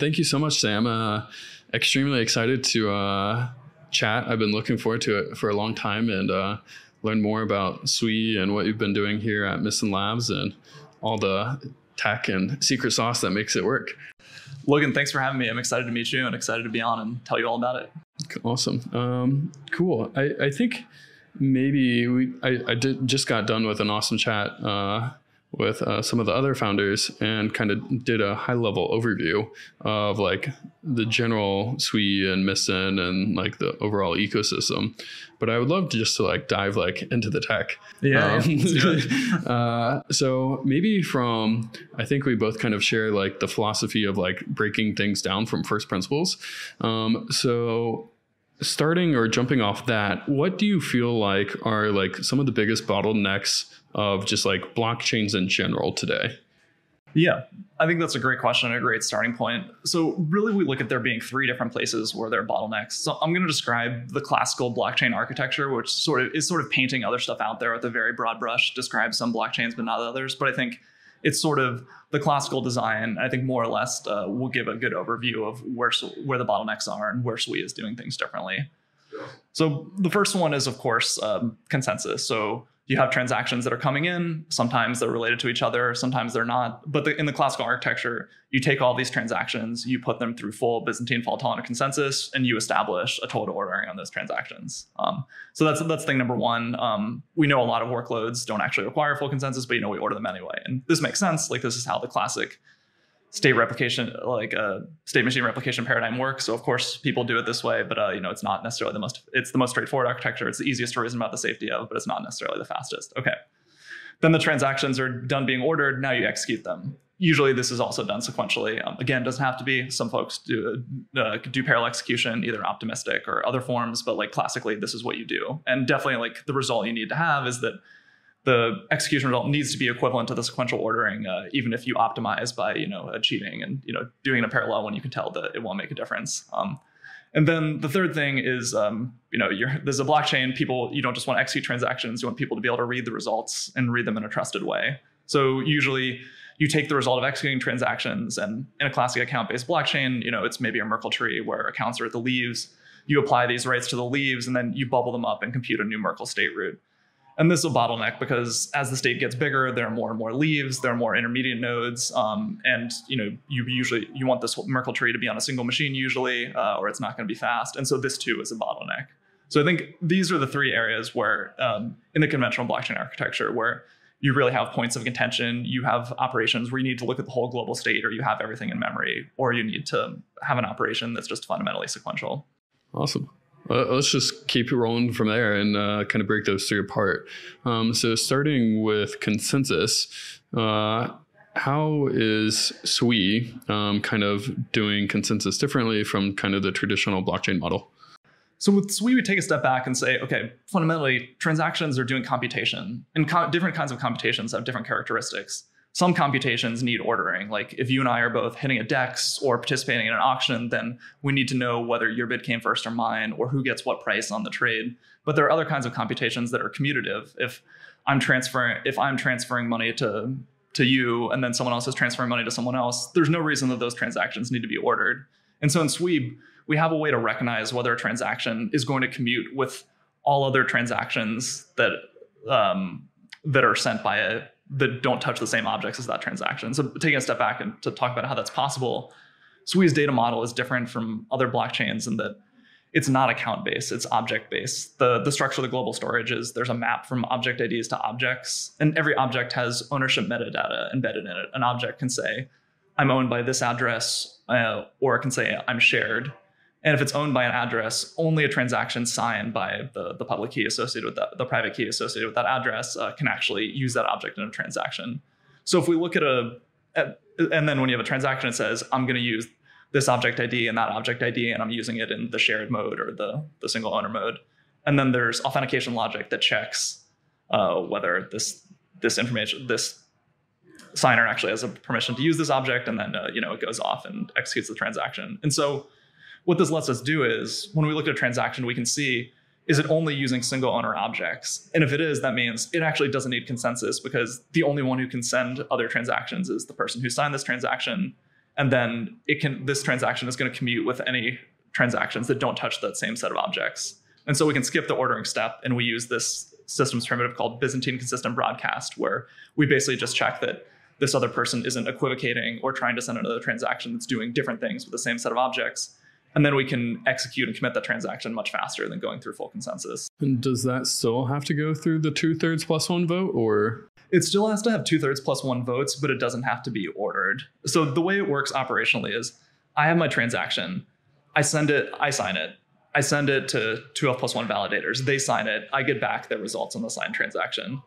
Thank you so much, Sam. Extremely excited to chat. I've been looking forward to it for a long time, and learn more about Sui and what you've been doing here at Mysten Labs and all the tech and secret sauce that makes it work. Logan, thanks for having me. I'm excited to meet you and excited to be on and tell you all about it. Awesome. Cool. I think maybe I just got done with an awesome chat with some of the other founders and kind of did a high level overview of like the general Sui and Mysten and like the overall ecosystem. But I would love to just to like dive like into the tech. Yeah. So maybe from, I think we both kind of share like the philosophy of like breaking things down from first principles. So starting or jumping off that, what do you feel like are like some of the biggest bottlenecks of just like blockchains in general today? Yeah, I think that's a great question and a great starting point. So really we look at there being three different places where there are bottlenecks. So I'm going to describe the classical blockchain architecture, which is sort of painting other stuff out there with a very broad brush, describes some blockchains, but not others. But I think it's sort of the classical design. I think more or less we'll give a good overview of where the bottlenecks are and where Sui is doing things differently. So the first one is, of course, consensus. So you have transactions that are coming in. Sometimes they're related to each other, sometimes they're not. But in the classical architecture, you take all these transactions, you put them through full Byzantine fault-tolerant consensus, and you establish a total ordering on those transactions. So that's thing number one. We know a lot of workloads don't actually require full consensus, but we order them anyway. And this makes sense. Like this is how the classic state replication, like state machine replication paradigm works. So of course people do it this way, but it's not necessarily it's the most straightforward architecture. It's the easiest to reason about the safety of, but it's not necessarily the fastest. Okay. Then the transactions are done being ordered. Now you execute them. Usually this is also done sequentially. Again, doesn't have to be. Some folks do parallel execution, either optimistic or other forms, but like classically, this is what you do. And definitely like the result you need to have is that the execution result needs to be equivalent to the sequential ordering, even if you optimize by, achieving and, doing a parallel when you can tell that it won't make a difference. And then the third thing is, there's a blockchain, you don't just want to execute transactions, you want people to be able to read the results and read them in a trusted way. So usually you take the result of executing transactions, and in a classic account-based blockchain, it's maybe a Merkle tree where accounts are at the leaves, you apply these rates to the leaves, and then you bubble them up and compute a new Merkle state root. And this is a bottleneck because as the state gets bigger, there are more and more leaves, there are more intermediate nodes, and you want this Merkle tree to be on a single machine usually, or it's not going to be fast. And so this too is a bottleneck. So I think these are the three areas where, in the conventional blockchain architecture, where you really have points of contention. You have operations where you need to look at the whole global state, or you have everything in memory, or you need to have an operation that's just fundamentally sequential. Awesome. Let's just keep it rolling from there and kind of break those three apart. So starting with consensus, how is Sui kind of doing consensus differently from kind of the traditional blockchain model? So with Sui, we take a step back and say, okay, fundamentally, transactions are doing computation, and different kinds of computations have different characteristics. Some computations need ordering. Like if you and I are both hitting a DEX or participating in an auction, then we need to know whether your bid came first or mine, or who gets what price on the trade. But there are other kinds of computations that are commutative. If I'm transferring money to you, and then someone else is transferring money to someone else, there's no reason that those transactions need to be ordered. And so in Sui, we have a way to recognize whether a transaction is going to commute with all other transactions that that are sent by that don't touch the same objects as that transaction. So taking a step back and to talk about how that's possible, Sui's data model is different from other blockchains in that it's not account-based, it's object-based. The structure of the global storage is there's a map from object IDs to objects, and every object has ownership metadata embedded in it. An object can say, I'm owned by this address, or it can say I'm shared. And if it's owned by an address, only a transaction signed by the public key associated with that, the private key associated with that address can actually use that object in a transaction. So if we look at and then when you have a transaction, it says, I'm going to use this object ID and that object ID, and I'm using it in the shared mode or the single owner mode. And then there's authentication logic that checks whether this information, this signer actually has a permission to use this object. And then, it goes off and executes the transaction. And so what this lets us do is when we look at a transaction, we can see, is it only using single owner objects? And if it is, that means it actually doesn't need consensus because the only one who can send other transactions is the person who signed this transaction. And then it can, this transaction is going to commute with any transactions that don't touch that same set of objects. And so we can skip the ordering step, and we use this systems primitive called Byzantine consistent broadcast, where we basically just check that this other person isn't equivocating or trying to send another transaction that's doing different things with the same set of objects. And then we can execute and commit that transaction much faster than going through full consensus. And does that still have to go through the 2/3 + 1 vote, or? It still has to have 2/3 + 1 votes, but it doesn't have to be ordered. So the way it works operationally is I have my transaction, I send it, I sign it. I send it to 2F + 1 validators. They sign it. I get back the results on the signed transaction.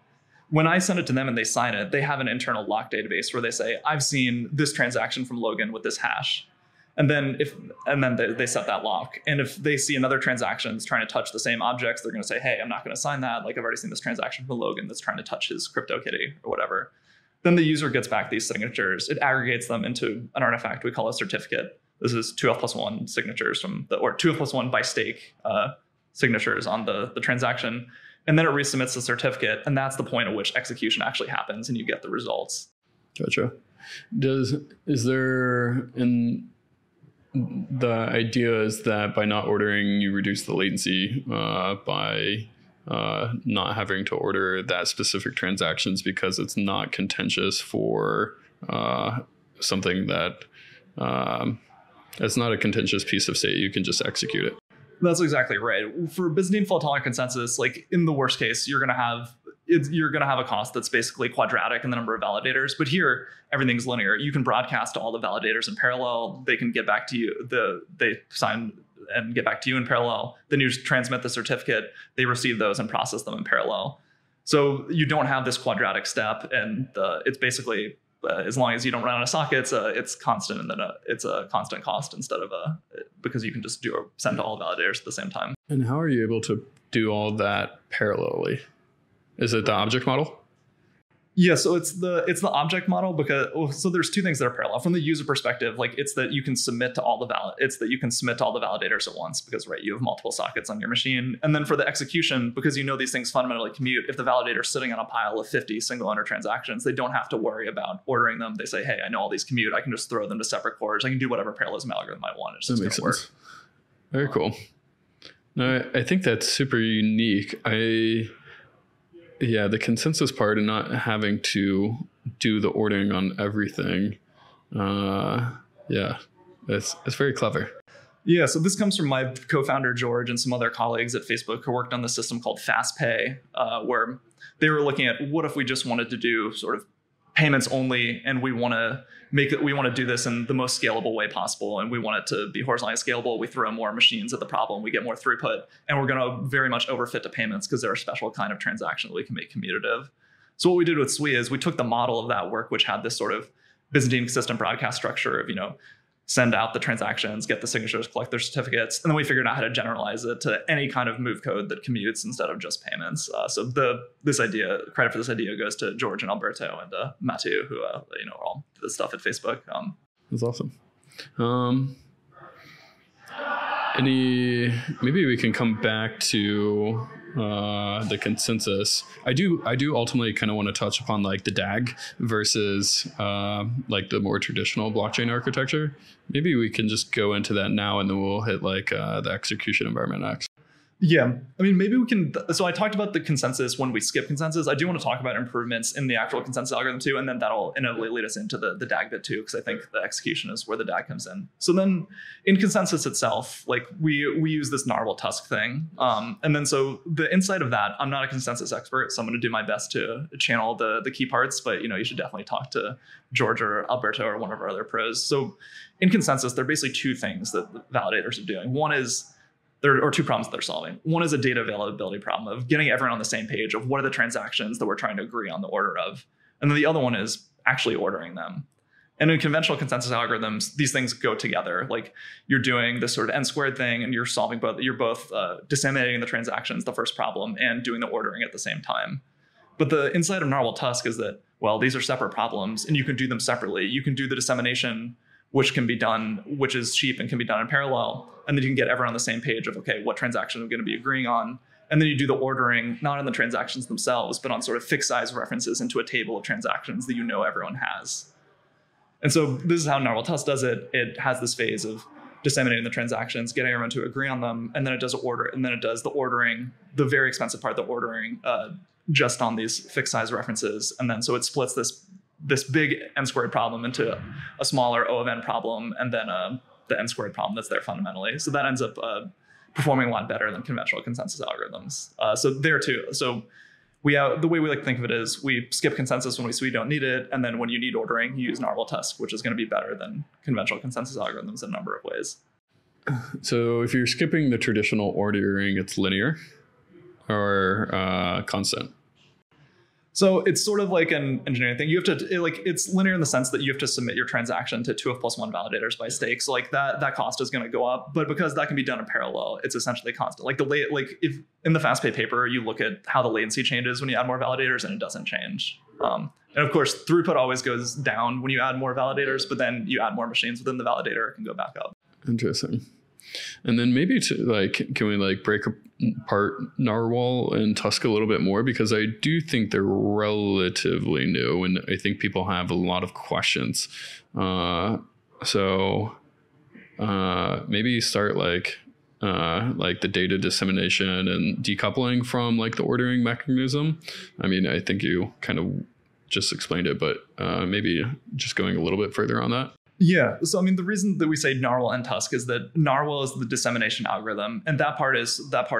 When I send it to them and they sign it, they have an internal lock database where they say, I've seen this transaction from Logan with this hash. And then they set that lock. And if they see another transaction that's trying to touch the same objects, they're going to say, hey, I'm not going to sign that. Like, I've already seen this transaction from Logan that's trying to touch his CryptoKitty or whatever. Then the user gets back these signatures. It aggregates them into an artifact we call a certificate. This is 2F + 1 signatures from the, or 2F + 1 by stake signatures on the transaction. And then it resubmits the certificate. And that's the point at which execution actually happens and you get the results. Gotcha. Is there an... The idea is that by not ordering, you reduce the latency by not having to order that specific transactions because it's not contentious for something that it's not a contentious piece of state. You can just execute it. That's exactly right. For Byzantine fault-tolerant consensus, like in the worst case, you're going to have a cost that's basically quadratic in the number of validators. But here, everything's linear. You can broadcast to all the validators in parallel. They can get back to you. They sign and get back to you in parallel. Then you transmit the certificate. They receive those and process them in parallel. So you don't have this quadratic step. And it's basically, as long as you don't run out of sockets, it's constant. And then it's a constant cost instead of because you can just send to all validators at the same time. And how are you able to do all that parallelly? Is it the object model? Yeah, so it's the object model because so there's two things that are parallel from the user perspective. Like it's that you can submit to all the validators at once because right you have multiple sockets on your machine, and then for the execution because you know these things fundamentally commute. If the validator's sitting on a pile of 50 single owner transactions, they don't have to worry about ordering them. They say, hey, I know all these commute. I can just throw them to separate cores. I can do whatever parallelism algorithm I want. It's just going to work. Very cool. No, I think that's super unique. Yeah, the consensus part and not having to do the ordering on everything. Yeah, it's very clever. Yeah, so this comes from my co-founder, George, and some other colleagues at Facebook who worked on this system called FastPay, where they were looking at what if we just wanted to do sort of payments only, and we want to do this in the most scalable way possible, and we want it to be horizontally scalable. We throw more machines at the problem, we get more throughput, and we're going to very much overfit to payments because they're a special kind of transaction that we can make commutative. So what we did with Sui is we took the model of that work, which had this sort of Byzantine consistent broadcast structure of, you know, send out the transactions, get the signatures, collect their certificates, and then we figured out how to generalize it to any kind of move code that commutes instead of just payments. So credit for this idea goes to George and Alberto and Matthew, who you know, all did this stuff at Facebook. That's awesome. Maybe we can come back to the consensus. I do ultimately kind of want to touch upon like the DAG versus like the more traditional blockchain architecture. Maybe we can just go into that now, and then we'll hit like the execution environment next. Yeah, I mean, maybe we can. So I talked about the consensus when we skip consensus. I do want to talk about improvements in the actual consensus algorithm too, and then that'll inevitably lead us into the DAG bit too, because I think the execution is where the DAG comes in. So then, in consensus itself, like we use this narwhal Tusk thing, and then so the insight of that. I'm not a consensus expert, so I'm going to do my best to channel the key parts. But you know, you should definitely talk to George or Alberto or one of our other pros. So in consensus, there are basically two things that the validators are doing. One is there are two problems they're solving. One is a data availability problem of getting everyone on the same page of what are the transactions that we're trying to agree on the order of. And then the other one is actually ordering them. And in conventional consensus algorithms, these things go together. Like you're doing this sort of n-squared thing and you're solving both, you're both disseminating the transactions, the first problem, and doing the ordering at the same time. But the insight of narwhal Tusk is that, well, these are separate problems and you can do them separately. You can do the dissemination, which is cheap and can be done in parallel. And then you can get everyone on the same page of, okay, what transaction are we going to be agreeing on? And then you do the ordering, not on the transactions themselves, but on sort of fixed size references into a table of transactions that you know everyone has. And so this is how Narwhal Tusk does it. It has this phase of disseminating the transactions, getting everyone to agree on them, and then it does order, and then it does the ordering, the very expensive part, the ordering, just on these fixed size references. And then so it splits this big M squared problem into a smaller O of N problem, and then the M squared problem that's there fundamentally. So that ends up performing a lot better than conventional consensus algorithms. So there too. So we have, the way we like to think of it is we skip consensus when we see we don't need it. And then when you need ordering, you use Narwhal Tusk, which is going to be better than conventional consensus algorithms in a number of ways. So if you're skipping the traditional ordering, it's linear or constant? So it's sort of like an engineering thing. You have to, it's linear in the sense that you have to submit your transaction to 2F+1 validators by stake. So like that cost is going to go up, but because that can be done in parallel, it's essentially constant. Like if in the FastPay paper, you look at how the latency changes when you add more validators, and it doesn't change. And of course, throughput always goes down when you add more validators, but then you add more machines within the validator, it can go back up. Interesting. And then maybe to can we break apart Narwhal and Tusk a little bit more? Because I do think they're relatively new, and I think people have a lot of questions. Maybe start like the data dissemination and decoupling from the ordering mechanism. I mean, I think you kind of just explained it, but maybe just going a little bit further on that. Yeah. So, I mean, the reason that we say Narwhal and Tusk is that Narwhal is the dissemination algorithm, and that part is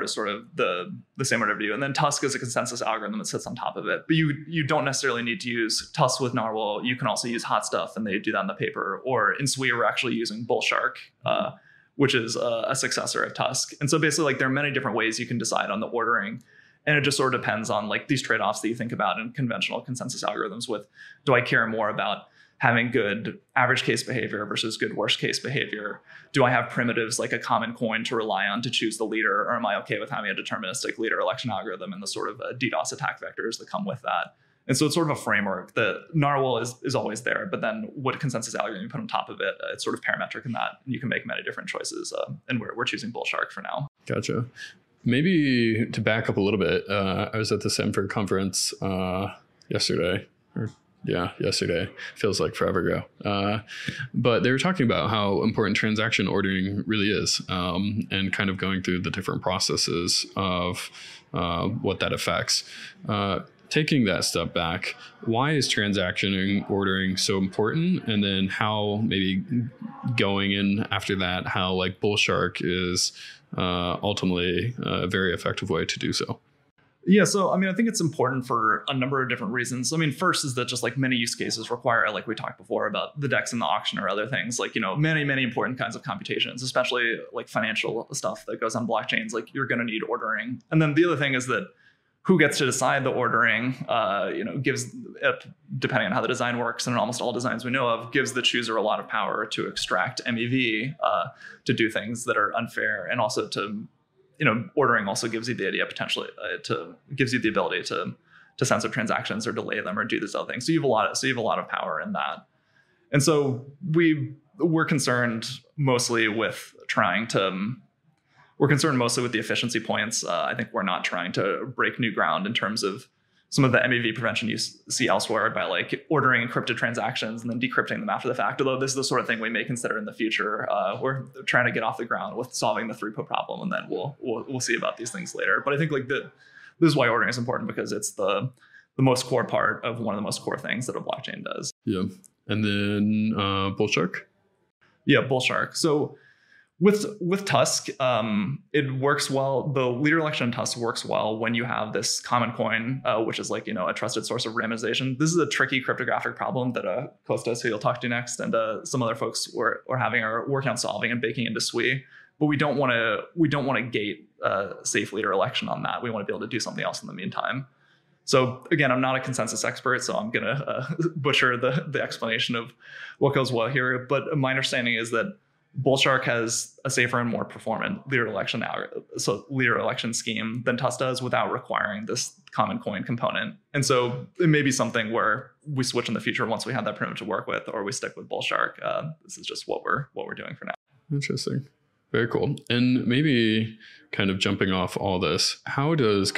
sort of the same order of view. And then Tusk is a consensus algorithm that sits on top of it. But you don't necessarily need to use Tusk with Narwhal. You can also use hot stuff, and they do that in the paper. Or in Sui, we're actually using Bullshark, which is a successor of Tusk. And so basically, there are many different ways you can decide on the ordering. And it just sort of depends on these trade-offs that you think about in conventional consensus algorithms with, do I care more about having good average case behavior versus good worst case behavior? Do I have primitives like a common coin to rely on to choose the leader? Or am I okay with having a deterministic leader election algorithm and the sort of DDoS attack vectors that come with that? And so it's sort of a framework. The Narwhal is always there, but then what consensus algorithm you put on top of it, it's sort of parametric in that you can make many different choices. And we're choosing Bullshark for now. Gotcha. Maybe to back up a little bit, I was at the Samford conference yesterday, or yeah, yesterday. Feels like forever ago. But they were talking about how important transaction ordering really is, and kind of going through the different processes of what that affects. Taking that step back, why is transaction ordering so important? And then how, maybe going in after that, how Bullshark is ultimately a very effective way to do so. Yeah, so I mean, I think it's important for a number of different reasons. I mean, first is that just many use cases require, we talked before about the DEX and the auction or other things, many, many important kinds of computations, especially financial stuff that goes on blockchains, you're going to need ordering. And then the other thing is that who gets to decide the ordering, gives, depending on how the design works, and in almost all designs we know of, gives the chooser a lot of power to extract MEV to do things that are unfair, and also to ordering also gives you the idea potentially gives you the ability to censor transactions or delay them or do this other thing. So you have a lot of power in that. And so we're concerned mostly with the efficiency points. I think we're not trying to break new ground in terms of some of the MEV prevention you see elsewhere by ordering encrypted transactions and then decrypting them after the fact, although this is the sort of thing we may consider in the future. We're trying to get off the ground with solving the throughput problem, and then we'll see about these things later. But I think this is why ordering is important, because it's the most core part of one of the most core things that a blockchain does. Yeah. And then Bullshark? Yeah, Bullshark. So With Tusk, it works well. The leader election in Tusk works well when you have this common coin, which is a trusted source of randomization. This is a tricky cryptographic problem that Kostas, who you'll talk to next, and some other folks are working on solving and baking into Sui. But we don't want to gate safe leader election on that. We want to be able to do something else in the meantime. So again, I'm not a consensus expert, so I'm going to butcher the explanation of what goes well here. But my understanding is that Bullshark has a safer and more performant leader election scheme than Tusk does, without requiring this common coin component. And so it may be something where we switch in the future once we have that primitive to work with, or we stick with Bullshark. This is just what we're doing for now. Interesting. Very cool. And maybe kind of jumping off all this, how does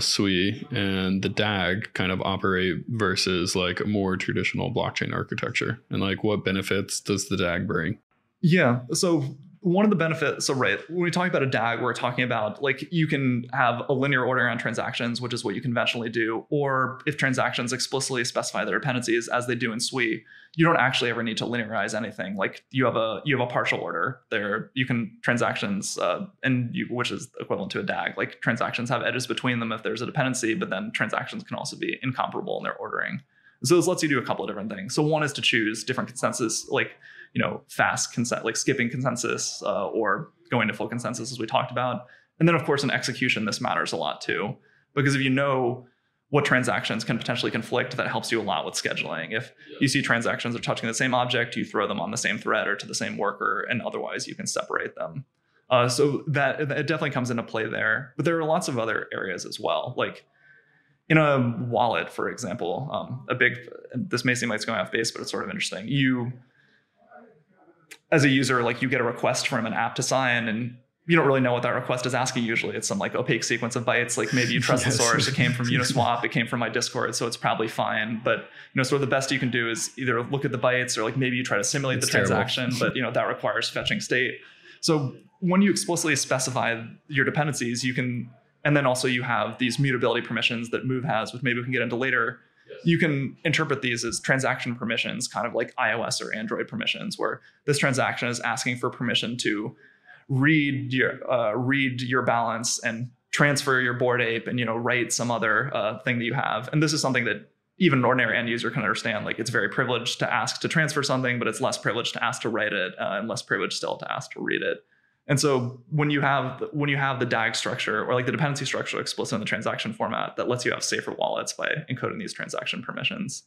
Sui and the DAG kind of operate versus like a more traditional blockchain architecture, and like what benefits does the DAG bring? Yeah, so one of the benefits, so right, when we talk about a DAG, we're talking about like you can have a linear ordering on transactions, which is what you conventionally do, or if transactions explicitly specify their dependencies as they do in Sui, you don't actually ever need to linearize anything. Like you have a partial order there. You can transactions which is equivalent to a DAG. Like transactions have edges between them if there's a dependency, but then transactions can also be incomparable in their ordering. So this lets you do a couple of different things. So one is to choose different consensus, like, you know, fast consent, like skipping consensus or going to full consensus as we talked about. And then, of course, in execution, this matters a lot, too, because if you know what transactions can potentially conflict, that helps you a lot with scheduling. If you see transactions are touching the same object, you throw them on the same thread or to the same worker, and otherwise you can separate them. So that it definitely comes into play there. But there are lots of other areas as well, like in a wallet, for example, this may seem like it's going off base, but it's sort of interesting. You, as a user, like you get a request from an app to sign, and you don't really know what that request is asking. Usually it's some like opaque sequence of bytes. Like maybe you trust the source, it came from Uniswap, it came from my Discord, so it's probably fine. But, you know, sort of the best you can do is either look at the bytes or like maybe you try to simulate the transaction, but, you know, that requires fetching state. So when you explicitly specify your dependencies, you can, and then also you have these mutability permissions that Move has, which maybe we can get into later. Yes. You can interpret these as transaction permissions, kind of like iOS or Android permissions, where this transaction is asking for permission to read your balance and transfer your Bored Ape and, you know, write some other thing that you have. And this is something that even an ordinary end user can understand. Like it's very privileged to ask to transfer something, but it's less privileged to ask to write it and less privileged still to ask to read it. And so when you have the DAG structure or like the dependency structure explicit in the transaction format, that lets you have safer wallets by encoding these transaction permissions.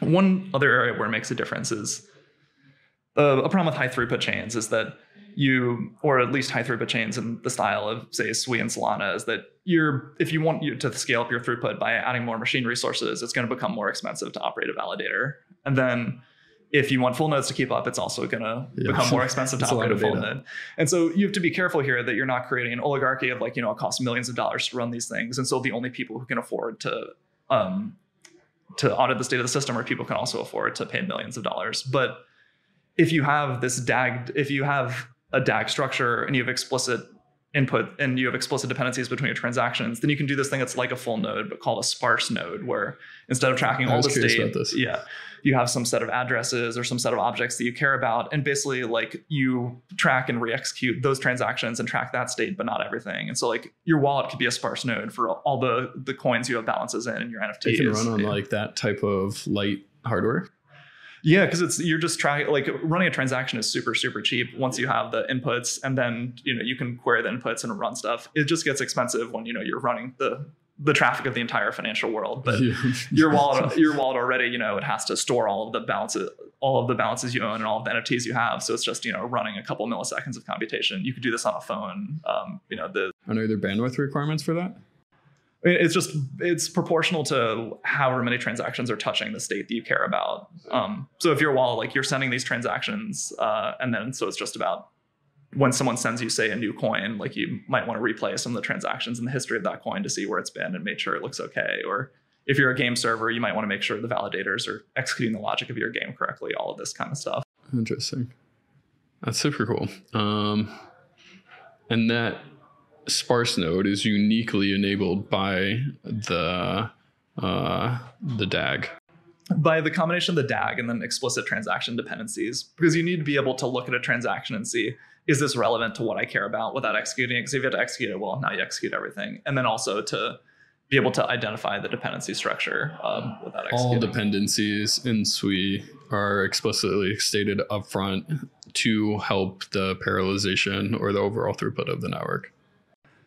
One other area where it makes a difference is a problem with high throughput chains is that or at least high throughput chains in the style of say Sui and Solana, is that if you want you to scale up your throughput by adding more machine resources, it's going to become more expensive to operate a validator. And then if you want full nodes to keep up, it's also going to become more expensive to operate a full node. And so you have to be careful here that you're not creating an oligarchy of like, you know, it costs millions of dollars to run these things. And so the only people who can afford to audit the state of the system are people who can also afford to pay millions of dollars. But if you have a DAG structure and you have explicit input and you have explicit dependencies between your transactions, then you can do this thing that's like a full node, but called a sparse node, where instead of tracking all the state, you have some set of addresses or some set of objects that you care about. And basically like you track and re-execute those transactions and track that state, but not everything. And so like your wallet could be a sparse node for all the coins you have balances in and your NFTs. It can run on like that type of light hardware. Yeah, because you're just tracking, like running a transaction is super, super cheap once you have the inputs, and then, you know, you can query the inputs and run stuff. It just gets expensive when, you know, you're running the traffic of the entire financial world. But your wallet already, you know, it has to store all of the balances you own and all of the NFTs you have. So it's just, you know, running a couple milliseconds of computation. You could do this on a phone. Are there bandwidth requirements for that? It's proportional to however many transactions are touching the state that you care about. So if your wallet, like you're sending these transactions and then so it's just about when someone sends you, say, a new coin, like you might want to replay some of the transactions in the history of that coin to see where it's been and make sure it looks okay. Or if you're a game server, you might want to make sure the validators are executing the logic of your game correctly, all of this kind of stuff. Interesting. That's super cool. And that sparse node is uniquely enabled by the DAG. By the combination of the DAG and then explicit transaction dependencies, because you need to be able to look at a transaction and see, is this relevant to what I care about without executing it? Because if you have to execute it, well, now you execute everything. And then also to be able to identify the dependency structure without executing. All dependencies in Sui are explicitly stated upfront to help the parallelization or the overall throughput of the network.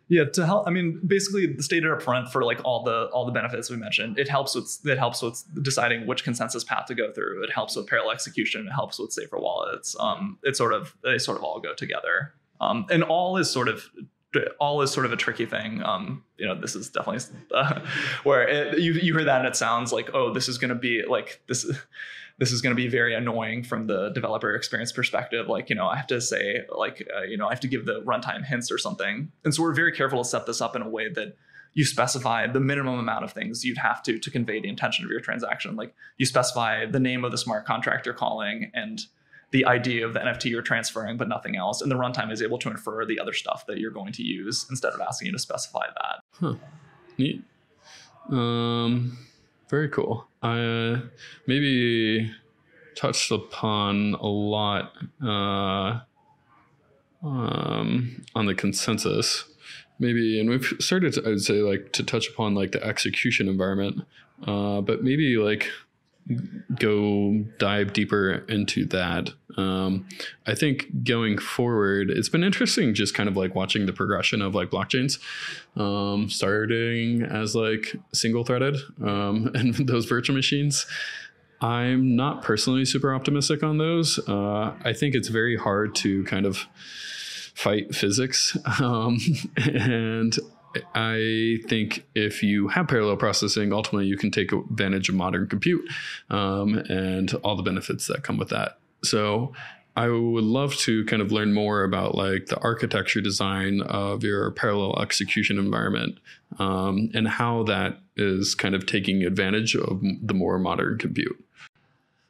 Yeah, to help. I mean, basically stated up front for like all the benefits we mentioned. It helps with deciding which consensus path to go through. It helps with parallel execution. It helps with safer wallets. They sort of all go together. And all is sort of a tricky thing. This is definitely where you hear that and it sounds like, oh, this is going to be like this. this is going to be very annoying from the developer experience perspective. Like, you know, I have to say, like, you know, I have to give the runtime hints or something. And so we're very careful to set this up in a way that you specify the minimum amount of things you'd have to convey the intention of your transaction. Like, you specify the name of the smart contract you're calling and the ID of the NFT you're transferring, but nothing else. And the runtime is able to infer the other stuff that you're going to use instead of asking you to specify that. Huh. Neat. Very cool. I maybe touched upon a lot on the consensus, maybe, and we've started to, I would say, like, to touch upon like the execution environment, but maybe like go dive deeper into that. I think going forward, it's been interesting just kind of like watching the progression of like blockchains, starting as like single threaded and those virtual machines. I'm not personally super optimistic on those. I think it's very hard to kind of fight physics. And I think if you have parallel processing, ultimately you can take advantage of modern compute and all the benefits that come with that. So I would love to kind of learn more about like the architecture design of your parallel execution environment and how that is kind of taking advantage of the more modern compute.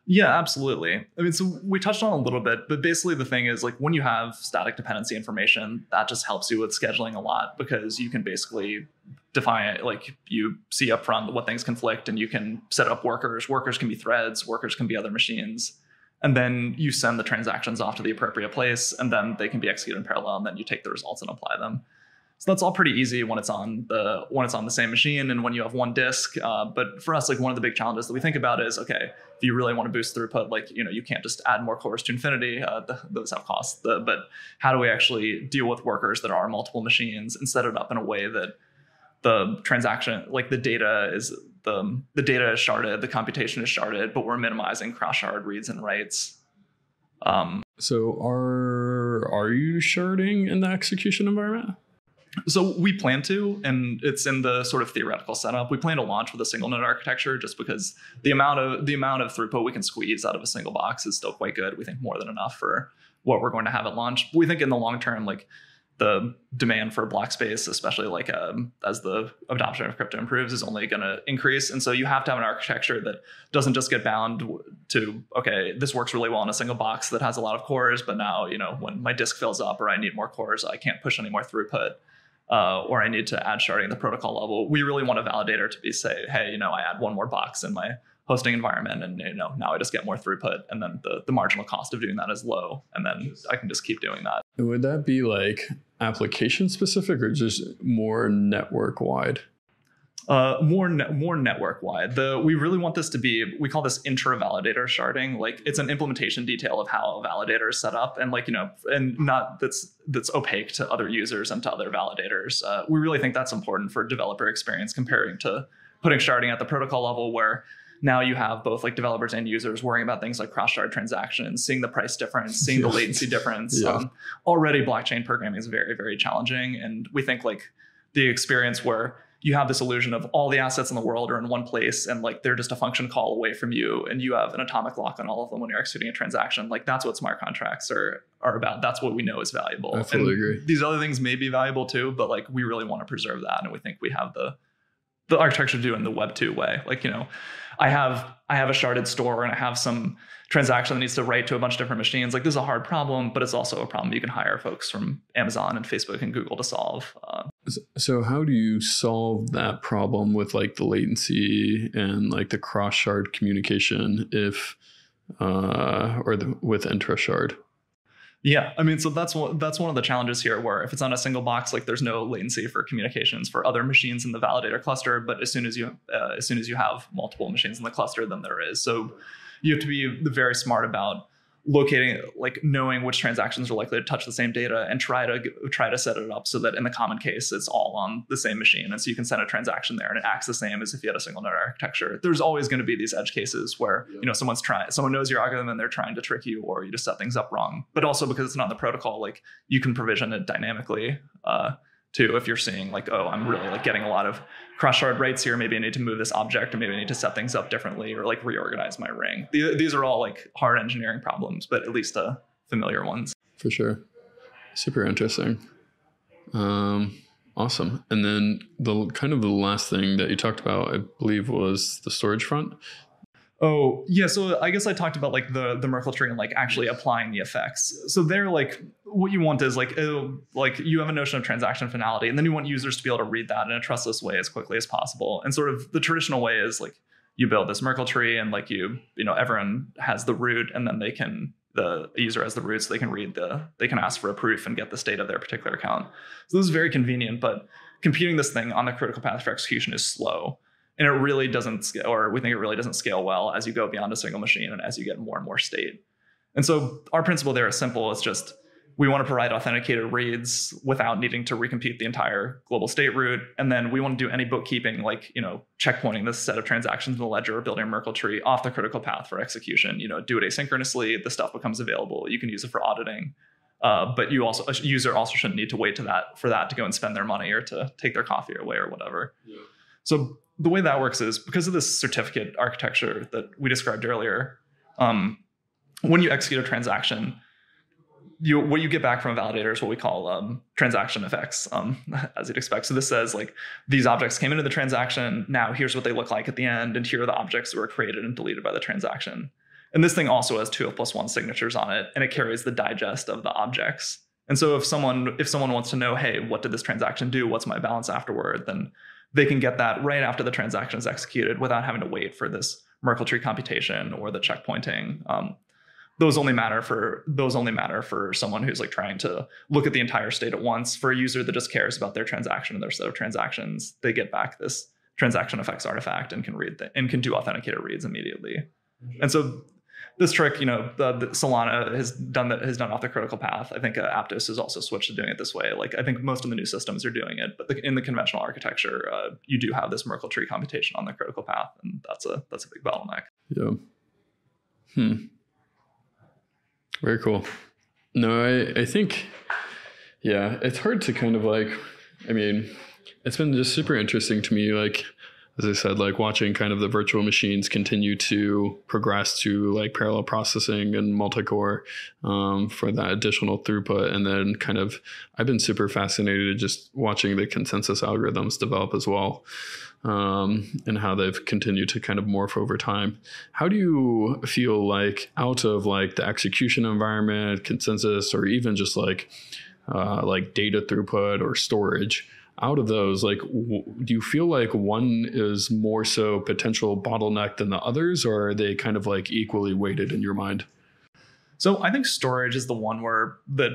Yeah, absolutely. I mean, so we touched on a little bit, but basically the thing is, like, when you have static dependency information, that just helps you with scheduling a lot, because you can basically define it, like, you see up front what things conflict, and you can set up workers. Workers can be threads, workers can be other machines. And then you send the transactions off to the appropriate place, and then they can be executed in parallel, and then you take the results and apply them. So that's all pretty easy when it's on the same machine and when you have one disk. But for us, like, one of the big challenges that we think about is, okay, if you really want to boost throughput, like, you know, you can't just add more cores to infinity. Those have costs. But how do we actually deal with workers that are multiple machines and set it up in a way that the transaction, like, the data is the data is sharded, the computation is sharded, but we're minimizing cross-shard reads and writes. So are you sharding in the execution environment? So we plan to, and it's in the sort of theoretical setup. We plan to launch with a single node architecture, just because the amount of throughput we can squeeze out of a single box is still quite good. We think more than enough for what we're going to have at launch. But we think in the long term, like, the demand for block space, especially like as the adoption of crypto improves, is only going to increase. And so you have to have an architecture that doesn't just get bound to, okay, this works really well in a single box that has a lot of cores, but now, you know, when my disk fills up or I need more cores, I can't push any more throughput. Or I need to add sharding at the protocol level. We really want a validator to be say, hey, you know, I add one more box in my hosting environment, and, you know, now I just get more throughput, and then the marginal cost of doing that is low, and then I can just keep doing that. Would that be like application specific or just more network wide? More network wide. We really want this to be, we call this intra-validator sharding. Like, it's an implementation detail of how a validator is set up, and, like, you know, and not that's opaque to other users and to other validators. We really think that's important for developer experience, comparing to putting sharding at the protocol level, where now you have both, like, developers and users worrying about things like cross-shard transactions, seeing the price difference, seeing the latency difference. Yeah. Already blockchain programming is very, very challenging, and we think, like, the experience where you have this illusion of all the assets in the world are in one place, and, like, they're just a function call away from you, and you have an atomic lock on all of them when you're executing a transaction. Like, that's what smart contracts are about. That's what we know is valuable. I fully agree. These other things may be valuable too, but, like, we really want to preserve that, and we think we have the architecture to do in the Web 2 way. Like, you know, I have a sharded store, and I have some transaction that needs to write to a bunch of different machines. Like, this is a hard problem, but it's also a problem you can hire folks from Amazon and Facebook and Google to solve. So how do you solve that problem with, like, the latency and, like, the cross shard communication if with intra shard? Yeah, I mean, so that's one of the challenges here, where if it's on a single box, like, there's no latency for communications for other machines in the validator cluster. But as soon as you have multiple machines in the cluster, then there is. So you have to be very smart about locating, like, knowing which transactions are likely to touch the same data, and try to set it up so that in the common case, it's all on the same machine. And so you can send a transaction there and it acts the same as if you had a single node architecture. There's always going to be these edge cases where, you know, someone knows your algorithm and they're trying to trick you, or you just set things up wrong. But also because it's not the protocol, like, you can provision it dynamically too, if you're seeing like, oh, I'm really like getting a lot of cross shard rates here, maybe I need to move this object, or maybe I need to set things up differently, or like reorganize my ring. These are all like hard engineering problems, but at least familiar ones. For sure. Super interesting. Awesome. And then the kind of the last thing that you talked about, I believe, was the storage front. Oh, yeah. So I guess I talked about like the Merkle tree and like actually applying the effects. So they're like, what you want is like you have a notion of transaction finality, and then you want users to be able to read that in a trustless way as quickly as possible. And sort of the traditional way is like you build this Merkle tree and like you know, everyone has the root, and then the user has the root, so they can read they can ask for a proof and get the state of their particular account. So this is very convenient, but computing this thing on the critical path for execution is slow. And it really doesn't scale, or we think it really doesn't scale well as you go beyond a single machine and as you get more and more state. And so our principle there is simple. It's just, we want to provide authenticated reads without needing to recompute the entire global state root. And then we want to do any bookkeeping, like, you know, checkpointing this set of transactions in the ledger or building a Merkle tree off the critical path for execution. You know, do it asynchronously. The stuff becomes available. You can use it for auditing. But a user also shouldn't need to wait for that to go and spend their money or to take their coffee away or whatever. Yeah. So the way that works is because of this certificate architecture that we described earlier, when you execute a transaction, what you get back from a validator is what we call transaction effects, as you'd expect. So this says like, these objects came into the transaction, now here's what they look like at the end, and here are the objects that were created and deleted by the transaction. And this thing also has 2 F+1 signatures on it, and it carries the digest of the objects. And so if someone wants to know, hey, what did this transaction do? What's my balance afterward? Then they can get that right after the transaction is executed without having to wait for this Merkle tree computation or the checkpointing. Those only matter for someone who's like trying to look at the entire state at once. For a user that just cares about their transaction and their set of transactions, they get back this transaction effects artifact and can read and can do authenticated reads immediately. And so this trick, you know, the Solana has done off the critical path. I think Aptos has also switched to doing it this way. Like, I think most of the new systems are doing it, but in the conventional architecture, you do have this Merkle tree computation on the critical path, and that's a big bottleneck. Yeah. Very cool. No, I think, yeah, it's hard to kind of like, I mean, it's been just super interesting to me, like, as I said, like watching kind of the virtual machines continue to progress to like parallel processing and multi-core for that additional throughput. And then kind of, I've been super fascinated just watching the consensus algorithms develop as well, and how they've continued to kind of morph over time. How do you feel like out of like the execution environment, consensus, or even just like data throughput or storage, out of those, like, do you feel like one is more so potential bottleneck than the others, or are they kind of like equally weighted in your mind? So I think storage is the one where that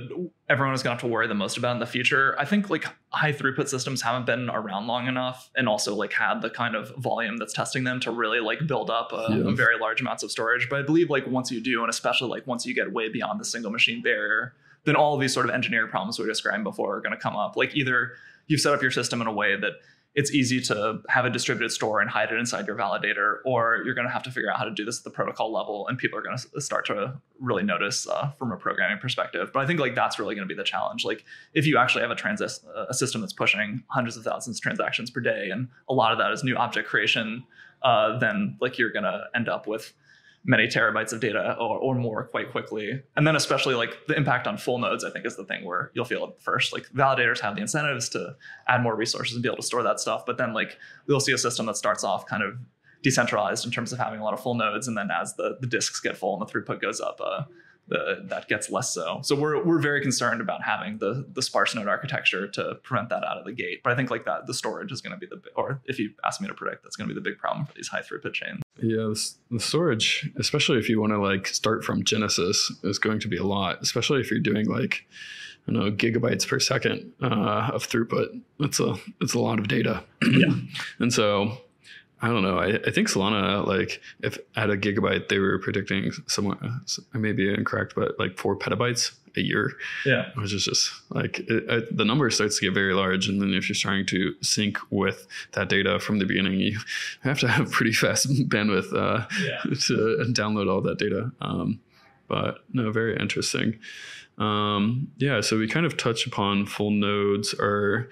everyone is going to have to worry the most about in the future. I think like high throughput systems haven't been around long enough, and also like had the kind of volume that's testing them to really like build up very large amounts of storage. But I believe like once you do, and especially like once you get way beyond the single machine barrier, then all of these sort of engineering problems we described before are going to come up. Like either you've set up your system in a way that it's easy to have a distributed store and hide it inside your validator, or you're going to have to figure out how to do this at the protocol level, and people are going to start to really notice from a programming perspective. But I think like that's really going to be the challenge. Like if you actually have a system that's pushing hundreds of thousands of transactions per day, and a lot of that is new object creation, then like you're going to end up with many terabytes of data or more quite quickly. And then especially like the impact on full nodes, I think, is the thing where you'll feel it first. Like validators have the incentives to add more resources and be able to store that stuff. But then like we'll see a system that starts off kind of decentralized in terms of having a lot of full nodes. And then as the disks get full and the throughput goes up, that gets less so. So we're very concerned about having the sparse node architecture to prevent that out of the gate. But I think like that the storage is going to be or if you ask me to predict, that's going to be the big problem for these high throughput chains. Yeah, the storage, especially if you want to like start from Genesis, is going to be a lot, especially if you're doing like, I don't know, gigabytes per second of throughput. It's a lot of data. Yeah. And so I don't know. I think Solana, like if at a gigabyte, they were predicting somewhere, I may be incorrect, but like 4 petabytes a year. Yeah. Which is just like the number starts to get very large. And then if you're trying to sync with that data from the beginning, you have to have pretty fast bandwidth to download all that data. But no, very interesting. Yeah, so we kind of touched upon full nodes, or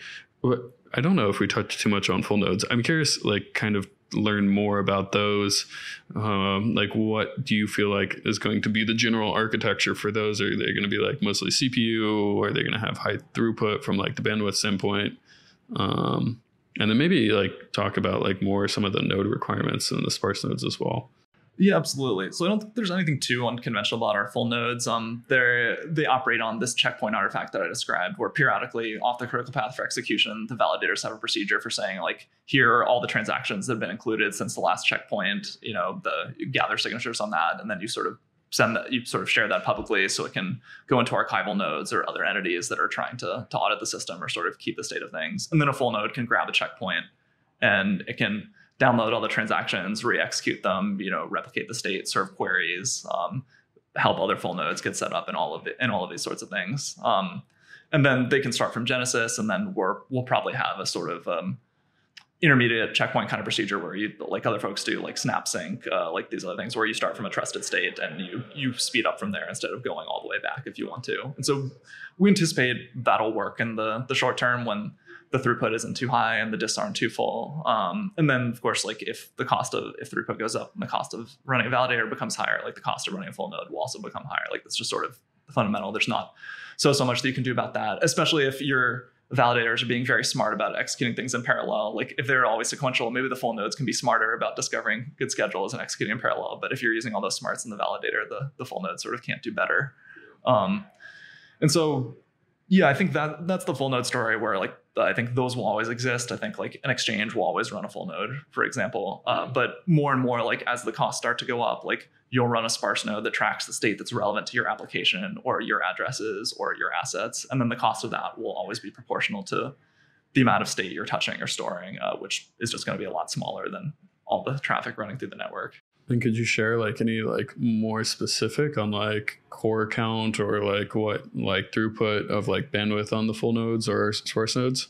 I don't know if we touched too much on full nodes. I'm curious, like, kind of learn more about those. Like, what do you feel like is going to be the general architecture for those? Are they going to be like mostly CPU, or are they going to have high throughput from like the bandwidth standpoint? And then maybe like talk about like more some of the node requirements and the sparse nodes as well. Yeah, absolutely. So I don't think there's anything too unconventional about our full nodes. They operate on this checkpoint artifact that I described, where periodically off the critical path for execution, the validators have a procedure for saying, like, here are all the transactions that have been included since the last checkpoint, you know, you gather signatures on that, and then you sort of send that, you sort of share that publicly so it can go into archival nodes or other entities that are trying to audit the system or sort of keep the state of things. And then a full node can grab a checkpoint and it can download all the transactions, re-execute them, you know, replicate the state, serve queries, help other full nodes get set up, and all of these sorts of things. And then they can start from Genesis, and then we'll probably have a sort of intermediate checkpoint kind of procedure where you, like other folks do, like snap sync, like these other things, where you start from a trusted state and you speed up from there instead of going all the way back if you want to. And so we anticipate that'll work in the short term when the throughput isn't too high and the disks aren't too full. And then, of course, like if throughput goes up and the cost of running a validator becomes higher, like the cost of running a full node will also become higher. Like, that's just sort of fundamental. There's not so much that you can do about that, especially if your validators are being very smart about executing things in parallel. Like, if they're always sequential, maybe the full nodes can be smarter about discovering good schedules and executing in parallel. But if you're using all those smarts in the validator, the full node sort of can't do better. And so, yeah, I think that's the full node story, where, like, I think those will always exist. I think, like, an exchange will always run a full node, for example. But more and more, like, as the costs start to go up, like, you'll run a sparse node that tracks the state that's relevant to your application or your addresses or your assets. And then the cost of that will always be proportional to the amount of state you're touching or storing, which is just going to be a lot smaller than all the traffic running through the network. And could you share, like, any, like, more specific on, like, core count or, like, what, like, throughput of, like, bandwidth on the full nodes or sparse nodes?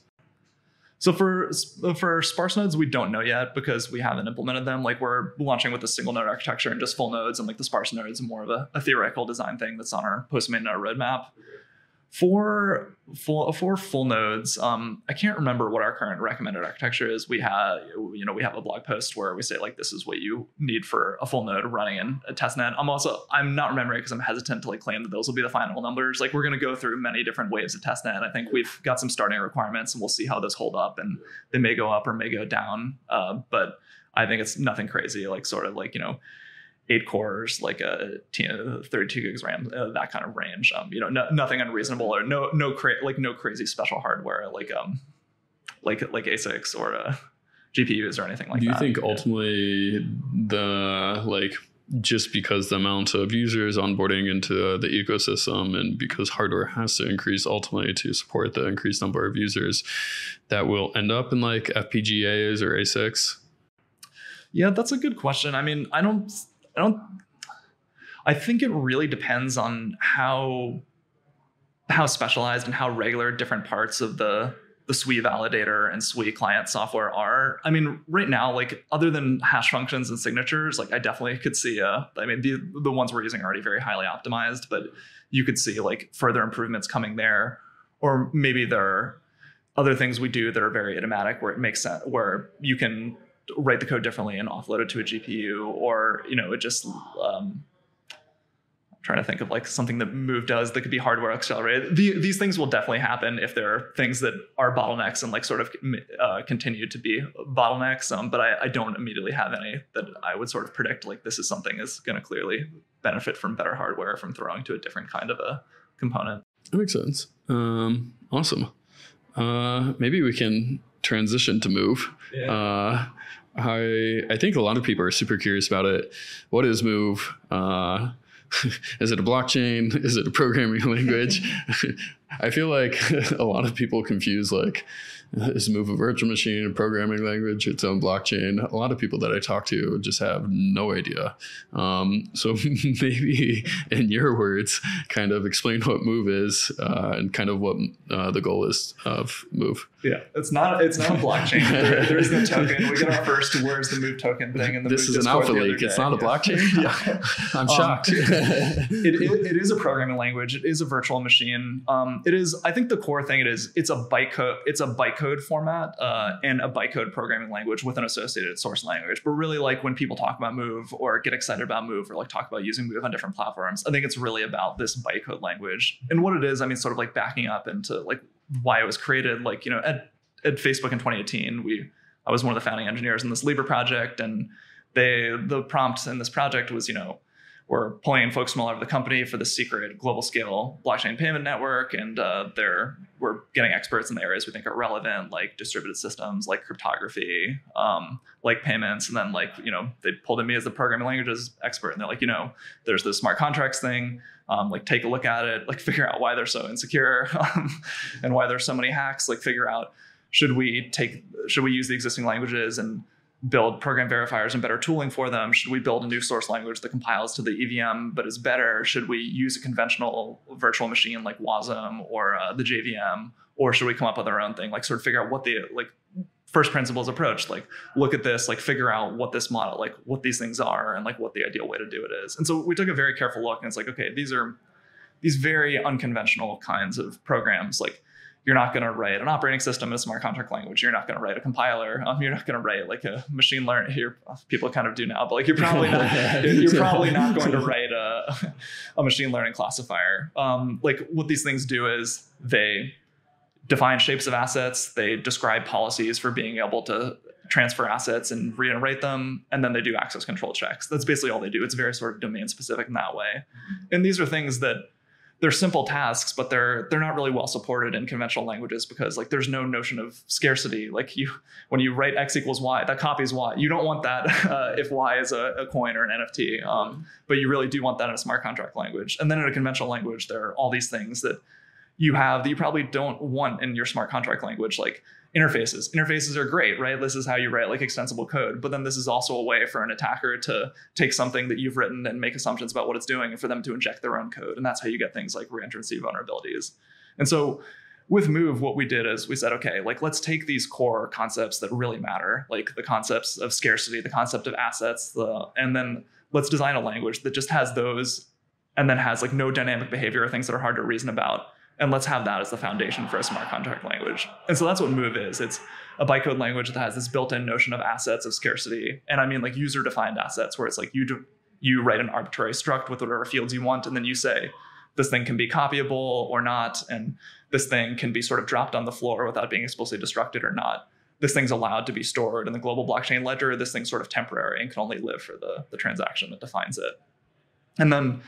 So for sparse nodes, we don't know yet because we haven't implemented them. Like, we're launching with a single node architecture and just full nodes, and, like, the sparse node is more of a theoretical design thing that's on our post-mainnet roadmap. For full nodes, I can't remember what our current recommended architecture is. We have a blog post where we say, like, this is what you need for a full node running in a testnet. I'm not remembering because I'm hesitant to, like, claim that those will be the final numbers. Like, we're going to go through many different waves of testnet. I think we've got some starting requirements, and we'll see how those hold up, and they may go up or may go down. But I think it's nothing crazy, like, sort of like, you know, 8 cores, like a 32 gigs RAM, that kind of range. Nothing unreasonable, or no crazy special hardware, like ASICs or GPUs or anything like that. Do you think ultimately the, like, just because the amount of users onboarding into the ecosystem and because hardware has to increase ultimately to support the increased number of users, that will end up in, like, FPGAs or ASICs? Yeah, that's a good question. I mean, I think it really depends on how specialized and how regular different parts of the Sui validator and Sui client software are. I mean, right now, like, other than hash functions and signatures, like, I definitely could see, I mean, the ones we're using are already very highly optimized, but you could see, like, further improvements coming there. Or maybe there are other things we do that are very idiomatic, where it makes sense, where you can write the code differently and offload it to a GPU, or, you know, it just, I'm trying to think of, like, something that Move does that could be hardware accelerated. These things will definitely happen if there are things that are bottlenecks and, like, sort of continue to be bottlenecks. But I don't immediately have any that I would sort of predict, like, this is something that's going to clearly benefit from better hardware from throwing to a different kind of a component. That makes sense. Awesome. Maybe we can transition to Move. Yeah. I think a lot of people are super curious about it. What is Move? Is it a blockchain? Is it a programming language? I feel like a lot of people confuse like, is Move a virtual machine, a programming language, its own blockchain? A lot of people that I talk to just have no idea. So maybe in your words, kind of explain what Move is and kind of what the goal is of Move. Yeah, it's not a blockchain. There is no token. We got our first words, the Move token thing. And this is an alpha leak. It's not a blockchain. Yeah. I'm shocked. It is a programming language. It is a virtual machine. It is, I think the core thing it is, it's a bytecode format and a bytecode programming language with an associated source language. But really, like, when people talk about Move or get excited about Move or like talk about using Move on different platforms, I think it's really about this bytecode language. And what it is, I mean, sort of like backing up into like why it was created. Like, you know, at Facebook in 2018, I was one of the founding engineers in this Libra project, and the prompt in this project was, you know, we're pulling folks from all over the company for the secret global scale blockchain payment network. And we're getting experts in the areas we think are relevant, like distributed systems, like cryptography, like payments. And then, like, you know, they pulled in me as the programming languages expert. And they're like, you know, there's this smart contracts thing. Like, take a look at it, like, figure out why they're so insecure and why there's so many hacks. Like, figure out, should we use the existing languages and build program verifiers and better tooling for them? Should we build a new source language that compiles to the EVM but is better? Should we use a conventional virtual machine like WASM or the JVM? Or should we come up with our own thing? Like, sort of figure out what the, like, first principles approach, like, look at this, like, figure out what this model, like, what these things are and like what the ideal way to do it is. And so we took a very careful look, and it's like, okay, these very unconventional kinds of programs. Like, you're not going to write an operating system in a smart contract language. You're not going to write a compiler. You're not going to write like a machine learning. People kind of do now, but like you're probably not going to write a machine learning classifier. Like, what these things do is they define shapes of assets. They describe policies for being able to transfer assets and reiterate them, and then they do access control checks. That's basically all they do. It's very sort of domain specific in that way. And these are things that, they're simple tasks, but they're not really well supported in conventional languages, because like there's no notion of scarcity. Like, when you write x equals y, that copies y. You don't want that if y is a coin or an NFT, but you really do want that in a smart contract language. And then in a conventional language, there are all these things that you have that you probably don't want in your smart contract language, like interfaces. Interfaces are great, right? This is how you write like extensible code, but then this is also a way for an attacker to take something that you've written and make assumptions about what it's doing, and for them to inject their own code. And that's how you get things like reentrancy vulnerabilities. And so with Move, what we did is we said, okay, like, let's take these core concepts that really matter, like the concepts of scarcity, the concept of assets, and then let's design a language that just has those, and then has like no dynamic behavior or things that are hard to reason about. And let's have that as the foundation for a smart contract language. And so that's what Move is. It's a bytecode language that has this built-in notion of assets, of scarcity. And I mean, like, user-defined assets, where it's like you write an arbitrary struct with whatever fields you want, and then you say, this thing can be copyable or not, and this thing can be sort of dropped on the floor without being explicitly destructed or not. This thing's allowed to be stored in the global blockchain ledger. This thing's sort of temporary and can only live for the transaction that defines it. And then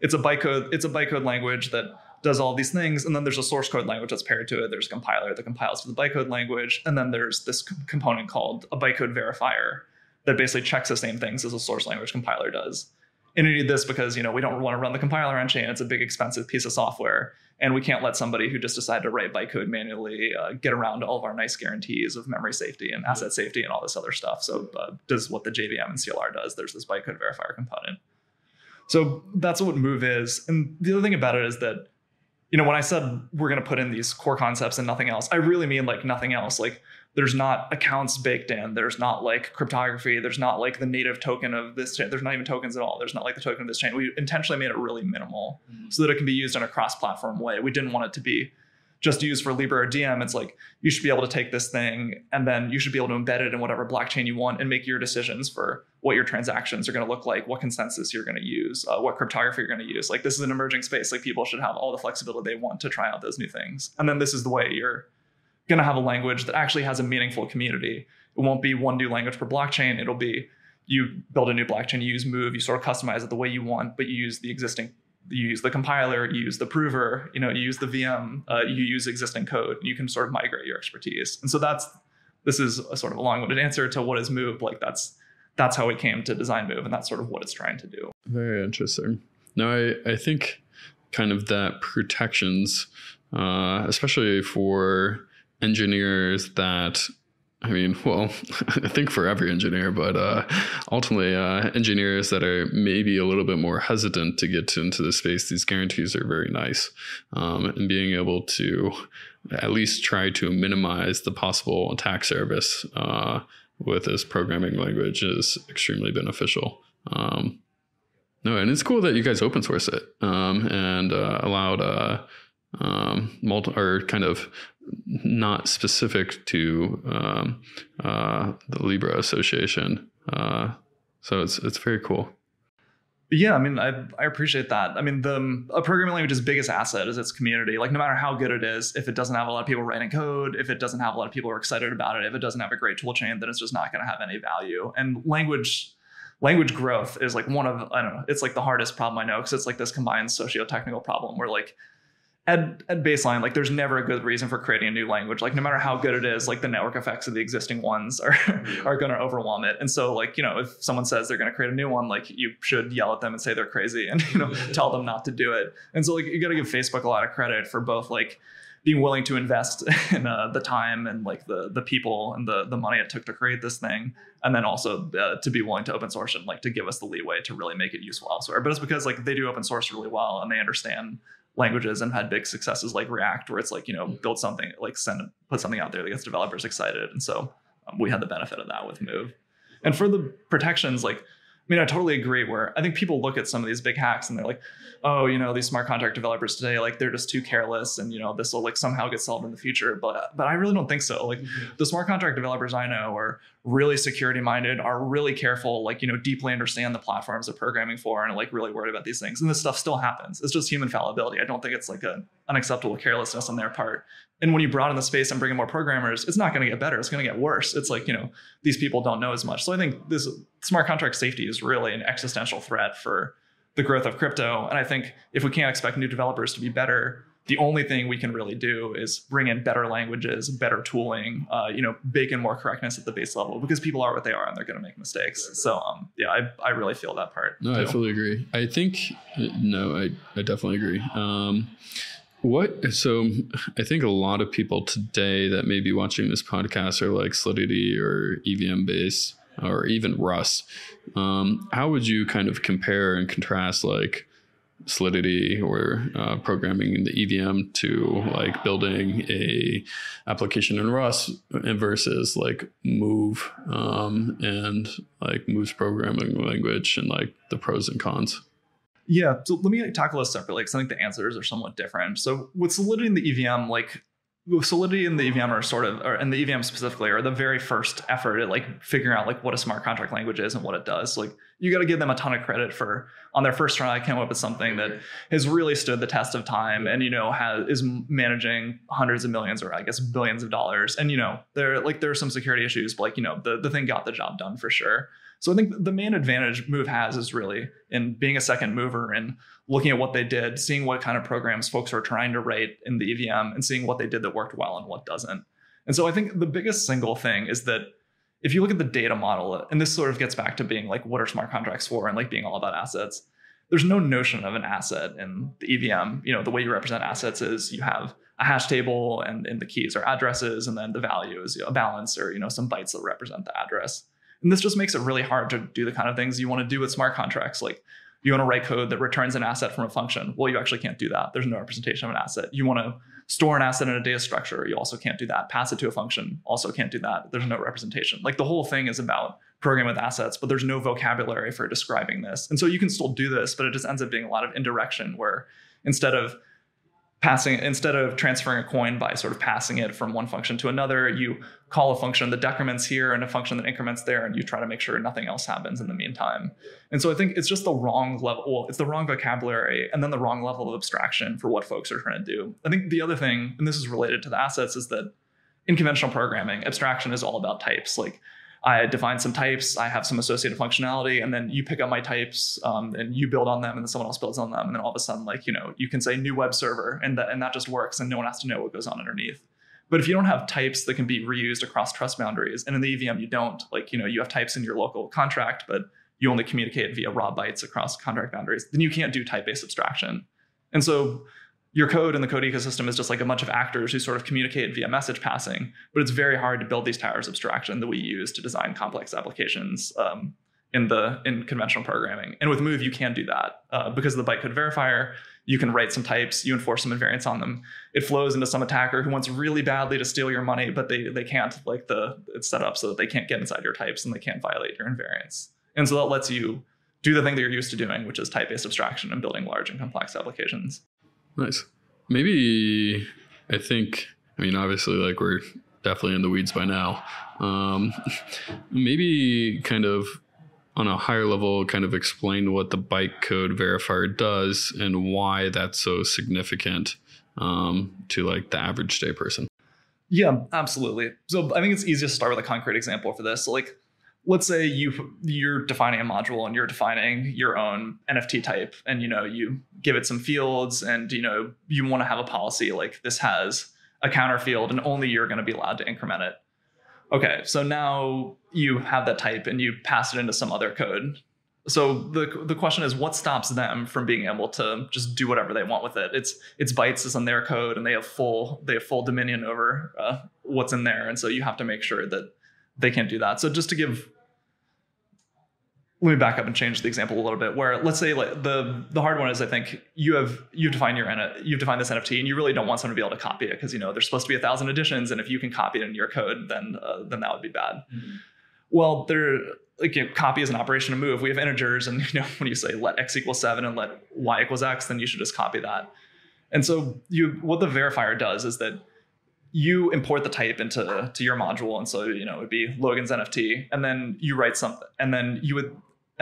it's a bytecode language that does all these things, and then there's a source code language that's paired to it. There's a compiler that compiles to the bytecode language, and then there's this component called a bytecode verifier that basically checks the same things as a source language compiler does. And we need this because, you know, we don't want to run the compiler on chain. It's a big, expensive piece of software, and we can't let somebody who just decided to write bytecode manually get around all of our nice guarantees of memory safety and asset safety and all this other stuff. So does what the JVM and CLR does. There's this bytecode verifier component. So that's what Move is. And the other thing about it is that, you know, when I said we're going to put in these core concepts and nothing else, I really mean like nothing else. Like, there's not accounts baked in. There's not like cryptography. There's not like the native token of this chain. There's not even tokens at all. There's not like the token of this chain. We intentionally made it really minimal so that it can be used in a cross-platform way. We didn't want it to be just used for Libra or DM. It's like, you should be able to take this thing, and then you should be able to embed it in whatever blockchain you want and make your decisions for what your transactions are going to look like, what consensus you're going to use, what cryptography you're going to use. Like, this is an emerging space. Like, people should have all the flexibility they want to try out those new things. And then this is the way you're going to have a language that actually has a meaningful community. It won't be one new language per blockchain. It'll be, you build a new blockchain, you use Move, you sort of customize it the way you want, but you use the existing, you use the compiler, you use the prover, you know, you use the VM, you use existing code, you can sort of migrate your expertise. And so this is a sort of a long-winded answer to what is Move. Like, that's how we came to design Move, and that's sort of what it's trying to do. Very interesting. Now, I think kind of that protections especially for engineers that, I mean, well, I think for every engineer, but ultimately engineers that are maybe a little bit more hesitant to get into the space, these guarantees are very nice. And being able to at least try to minimize the possible attack surface with this programming language is extremely beneficial. No, and it's cool that you guys open source it and allowed or kind of not specific to the Libra Association. So it's very cool. Yeah, I mean, I appreciate that. I mean, a programming language's biggest asset is its community. Like, no matter how good it is, if it doesn't have a lot of people writing code, if it doesn't have a lot of people who are excited about it, if it doesn't have a great tool chain, then it's just not going to have any value. And language growth is like one of, I don't know, it's like the hardest problem I know, because it's like this combined socio-technical problem where, like, at baseline, like, there's never a good reason for creating a new language. Like, no matter how good it is, like, the network effects of the existing ones are going to overwhelm it. And so, like, you know, if someone says they're going to create a new one, like, you should yell at them and say they're crazy and, you know, tell them not to do it. And so, like, you got to give Facebook a lot of credit for both, like, being willing to invest in the time and, like, the people and the money it took to create this thing, and then also to be willing to open source and, like, to give us the leeway to really make it useful elsewhere. But it's because, like, they do open source really well and they understand languages and had big successes like React, where it's like, you know, build something, like put something out there that gets developers excited. And so we had the benefit of that with Move. And for the protections, like, I mean, I totally agree, where I think people look at some of these big hacks and they're like, oh, you know, these smart contract developers today, like, they're just too careless and, you know, this will, like, somehow get solved in the future. But I really don't think so. Like, the smart contract developers I know are really security minded, are really careful, like, you know, deeply understand the platforms they're programming for and are, like, really worried about these things. And this stuff still happens. It's just human fallibility. I don't think it's like an unacceptable carelessness on their part. And when you broaden the space and bring in more programmers, it's not going to get better. It's going to get worse. It's like, you know, these people don't know as much. So I think this smart contract safety is really an existential threat for the growth of crypto. And I think if we can't expect new developers to be better, the only thing we can really do is bring in better languages, better tooling, you know, bake in more correctness at the base level, because people are what they are and they're going to make mistakes. So yeah, I really feel that part. No, too. I fully agree. I think, no, I definitely agree. So I think a lot of people today that may be watching this podcast are like Solidity or EVM based or even Rust. How would you kind of compare and contrast, like, Solidity or programming in the EVM to, like, building a application in Rust versus, like, Move and, like, Move's programming language, and, like, the pros and cons? Yeah, so let me tackle this separately, because I think the answers are somewhat different. So with Solidity and the EVM, like, Solidity and the EVM are sort of, and the EVM specifically, are the very first effort at, like, figuring out, like, what a smart contract language is and what it does. So, like, you got to give them a ton of credit for, on their first try, came up with something that has really stood the test of time and, you know, is managing hundreds of millions, or I guess billions of dollars. And, you know, there are some security issues, but, like, you know, the thing got the job done for sure. So I think the main advantage Move has is really in being a second mover and looking at what they did, seeing what kind of programs folks are trying to write in the EVM and seeing what they did that worked well and what doesn't. And so I think the biggest single thing is that if you look at the data model, and this sort of gets back to being like, what are smart contracts for, and, like, being all about assets, there's no notion of an asset in the EVM. You know, the way you represent assets is you have a hash table, and the keys are addresses, and then the value is, you know, a balance, or, you know, some bytes that represent the address. And this just makes it really hard to do the kind of things you want to do with smart contracts. Like, you want to write code that returns an asset from a function. Well, you actually can't do that. There's no representation of an asset. You want to store an asset in a data structure. You also can't do that. Pass it to a function. Also can't do that. There's no representation. Like, the whole thing is about programming with assets, but there's no vocabulary for describing this. And so you can still do this, but it just ends up being a lot of indirection, where instead of transferring a coin by sort of passing it from one function to another, you call a function that decrements here and a function that increments there, and you try to make sure nothing else happens in the meantime. And so I think it's just the wrong level. Well, it's the wrong vocabulary and then the wrong level of abstraction for what folks are trying to do. I think the other thing, and this is related to the assets, is that in conventional programming, abstraction is all about types. Like, I define some types, I have some associated functionality, and then you pick up my types and you build on them, and then someone else builds on them. And then all of a sudden, like, you know, you can say new web server, and that just works, and no one has to know what goes on underneath. But if you don't have types that can be reused across trust boundaries, and in the EVM, you don't, like, you know, you have types in your local contract, but you only communicate via raw bytes across contract boundaries, then you can't do type-based abstraction. And so your code and the code ecosystem is just like a bunch of actors who sort of communicate via message passing, but it's very hard to build these towers of abstraction that we use to design complex applications in conventional programming. And with Move, you can do that because of the bytecode verifier. You can write some types, you enforce some invariants on them. It flows into some attacker who wants really badly to steal your money, but they can't. Like it's set up so that they can't get inside your types and they can't violate your invariants. And so that lets you do the thing that you're used to doing, which is type-based abstraction and building large and complex applications. Nice. Maybe, obviously, like, we're definitely in the weeds by now. Maybe kind of on a higher level, kind of explain what the bytecode verifier does and why that's so significant to like the average day person. Yeah, absolutely. So I think it's easiest to start with a concrete example for this. So like, let's say you're defining a module and you're defining your own NFT type, and you give it some fields, and you want to have a policy like this has a counter field and only you're going to be allowed to increment it. Okay, so now you have that type and you pass it into some other code. So the question is, what stops them from being able to just do whatever they want with it? It's bytes is on their code, and they have full dominion over what's in there, and so you have to make sure that they can't do that. So just to give, let me back up and change the example a little bit. Where let's say like the hard one is, I think you've defined this NFT and you really don't want someone to be able to copy it because there's supposed to be 1,000 editions, and if you can copy it in your code, then that would be bad. Mm-hmm. Well, copy is an operation to Move. We have integers, and when you say let x equal 7 and let y equals x, then you should just copy that. And so what the verifier does is that you import the type into your module, and so it would be Logan's NFT, and then you write something, and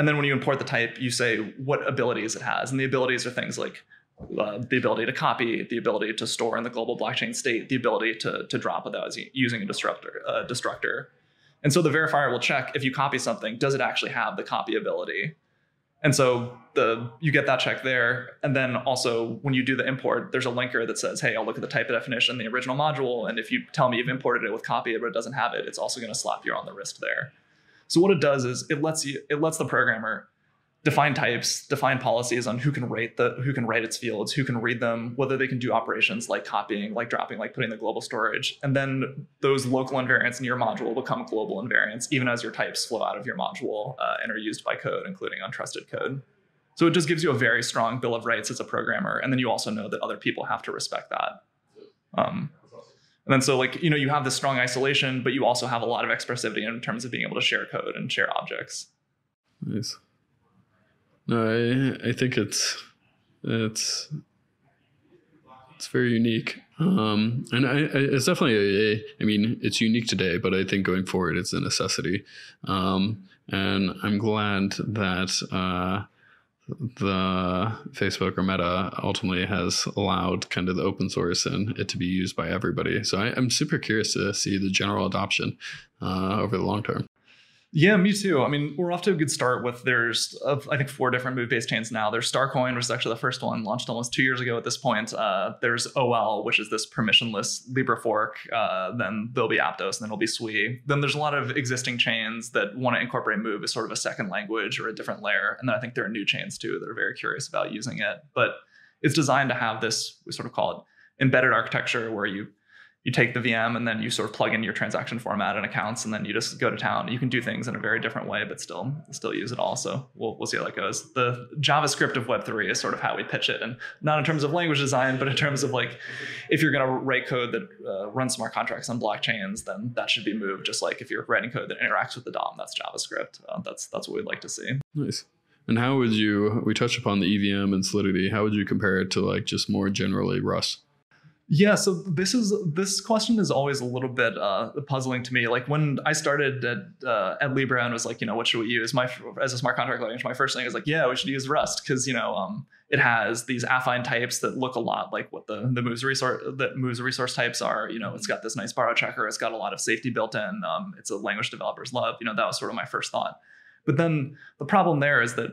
then when you import the type, you say what abilities it has, and the abilities are things like the ability to copy, the ability to store in the global blockchain state, the ability to drop without using a destructor. And so the verifier will check if you copy something, does it actually have the copy ability? And so you get that check there. And then also when you do the import, there's a linker that says, hey, I'll look at the type definition, the original module, and if you tell me you've imported it with copy, but it doesn't have it, it's also going to slap you on the wrist there. So what it does is it lets the programmer define types, define policies on who can write its fields, who can read them, whether they can do operations like copying, like dropping, like putting in the global storage. And then those local invariants in your module become global invariants, even as your types flow out of your module and are used by code, including untrusted code. So it just gives you a very strong bill of rights as a programmer. And then you also know that other people have to respect that. And then so like, you have this strong isolation, but you also have a lot of expressivity in terms of being able to share code and share objects. Nice. No, I think it's very unique, and it's definitely it's unique today, but I think going forward it's a necessity, and I'm glad that the Facebook or Meta ultimately has allowed kind of the open source and it to be used by everybody. So I'm super curious to see the general adoption over the long term. Yeah, me too. We're off to a good start with there's 4 different Move-based chains now. There's Starcoin, which is actually the first one, launched almost 2 years ago at this point. There's OL, which is this permissionless Libra fork. Then there'll be Aptos, and then it'll be Sui. Then there's a lot of existing chains that want to incorporate Move as sort of a second language or a different layer. And then I think there are new chains too that are very curious about using it. But it's designed to have this, we sort of call it embedded architecture, where you take the VM and then you sort of plug in your transaction format and accounts, and then you just go to town. You can do things in a very different way, but still use it all. So we'll see how that goes. The JavaScript of Web3 is sort of how we pitch it, and not in terms of language design, but in terms of like, if you're going to write code that runs smart contracts on blockchains, then that should be Move. Just like if you're writing code that interacts with the DOM, that's JavaScript. That's what we'd like to see. Nice. And how would you? We touched upon the EVM and Solidity. How would you compare it to like just more generally Rust? Yeah, so this question is always a little bit puzzling to me. Like when I started at Libra and was like, what should we use? As a smart contract language, my first thing is like, yeah, we should use Rust because it has these affine types that look a lot like what the Move's resource types are. It's got this nice borrow checker. It's got a lot of safety built in. It's a language developers love. That was sort of my first thought. But then the problem there is that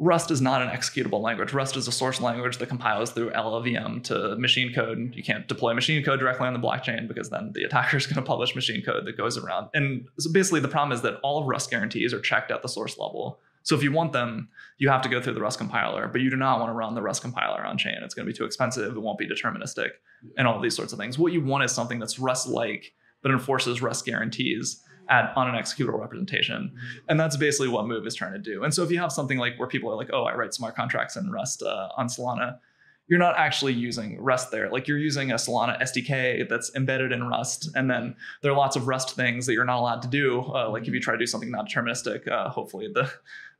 Rust is not an executable language. Rust is a source language that compiles through LLVM to machine code. You can't deploy machine code directly on the blockchain because then the attacker is going to publish machine code that goes around. And so basically the problem is that all of Rust guarantees are checked at the source level. So if you want them, you have to go through the Rust compiler, but you do not want to run the Rust compiler on chain. It's going to be too expensive. It won't be deterministic and all of these sorts of things. What you want is something that's Rust-like, but enforces Rust guarantees on an executable representation. And that's basically what Move is trying to do. And so if you have something like where people are like, oh, I write smart contracts in Rust on Solana, you're not actually using Rust there. Like you're using a Solana SDK that's embedded in Rust. And then there are lots of Rust things that you're not allowed to do. Like if you try to do something non-deterministic, hopefully the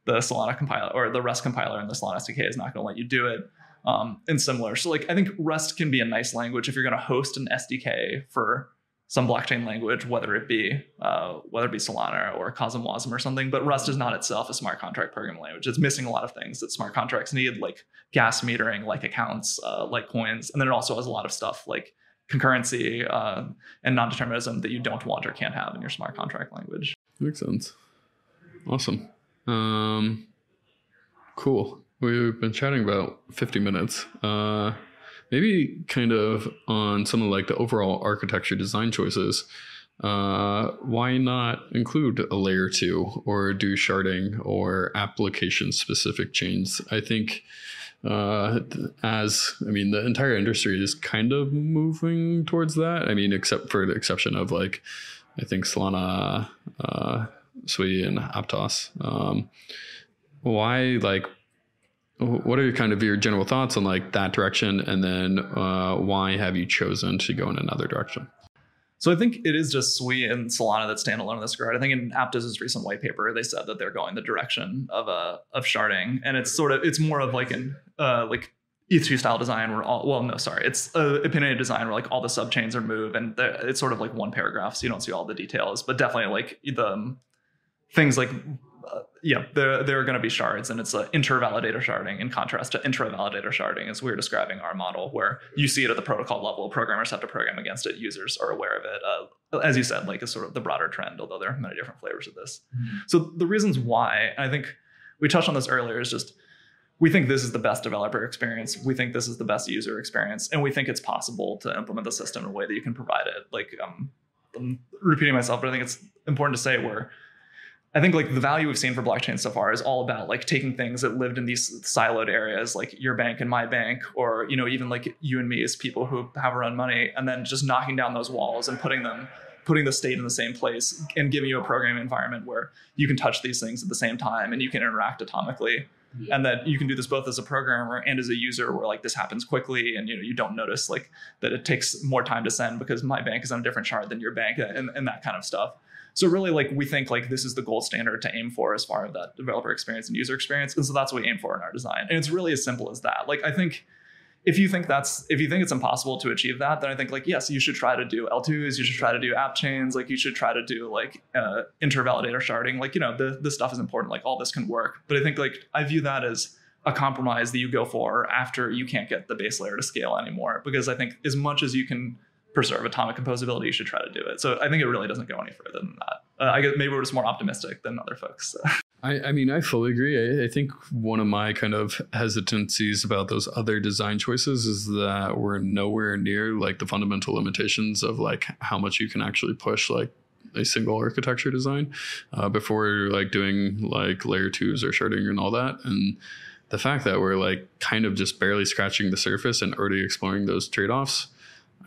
Solana compiler or the Rust compiler and the Solana SDK is not going to let you do it, and similar. So like I think Rust can be a nice language if you're going to host an SDK for some blockchain language, whether it be Solana or Cosmosm or something. But Rust is not itself a smart contract programming language. It's missing a lot of things that smart contracts need, like gas metering, like accounts, like coins. And then it also has a lot of stuff like concurrency and non-determinism that you don't want or can't have in your smart contract language. Makes sense. Awesome. Cool. We've been chatting about 50 minutes. Maybe kind of on some of like the overall architecture design choices, why not include a layer 2 or do sharding or application specific chains? I think the entire industry is kind of moving towards that. I mean, except for the exception of like, I think Solana, Sui and Aptos. What are kind of your general thoughts on like that direction? And then why have you chosen to go in another direction? So I think it is just Sui and Solana that stand alone in this regard. I think in Aptos' recent white paper, they said that they're going the direction of sharding. And it's more of like an ETH2 style design where it's opinionated design where like all the subchains are Move and it's sort of like one paragraph. So you don't see all the details, but definitely like the things like there are going to be shards, and it's intra-validator sharding in contrast to intra-validator sharding as we're describing our model, where you see it at the protocol level. Programmers have to program against it. Users are aware of it. As you said, like is sort of the broader trend, although there are many different flavors of this. Mm-hmm. So the reasons why, and I think we touched on this earlier, is just we think this is the best developer experience. We think this is the best user experience, and we think it's possible to implement the system in a way that you can provide it. Like I'm repeating myself, but I think it's important to say I think like the value we've seen for blockchain so far is all about like taking things that lived in these siloed areas, like your bank and my bank, or, you know, even like you and me as people who have our own money, and then just knocking down those walls and putting the state in the same place and giving you a programming environment where you can touch these things at the same time and you can interact atomically. Yeah. And that you can do this both as a programmer and as a user, where like this happens quickly and, you know, you don't notice like that it takes more time to send because my bank is on a different shard than your bank and that kind of stuff. So really, like we think like this is the gold standard to aim for as far as that developer experience and user experience. And so that's what we aim for in our design. And it's really as simple as that. Like I think if you think it's impossible to achieve that, then I think like, yes, you should try to do L2s. You should try to do app chains. Like you should try to do like inter-validator sharding. Like, you know, this stuff is important. Like all this can work. But I think like I view that as a compromise that you go for after you can't get the base layer to scale anymore. Because I think as much as you can preserve atomic composability, you should try to do it. So I think it really doesn't go any further than that. I guess maybe we're just more optimistic than other folks. So. I fully agree. I think one of my kind of hesitancies about those other design choices is that we're nowhere near like the fundamental limitations of like how much you can actually push like a single architecture design before like doing like layer 2s or sharding and all that. And the fact that we're like kind of just barely scratching the surface and already exploring those trade-offs,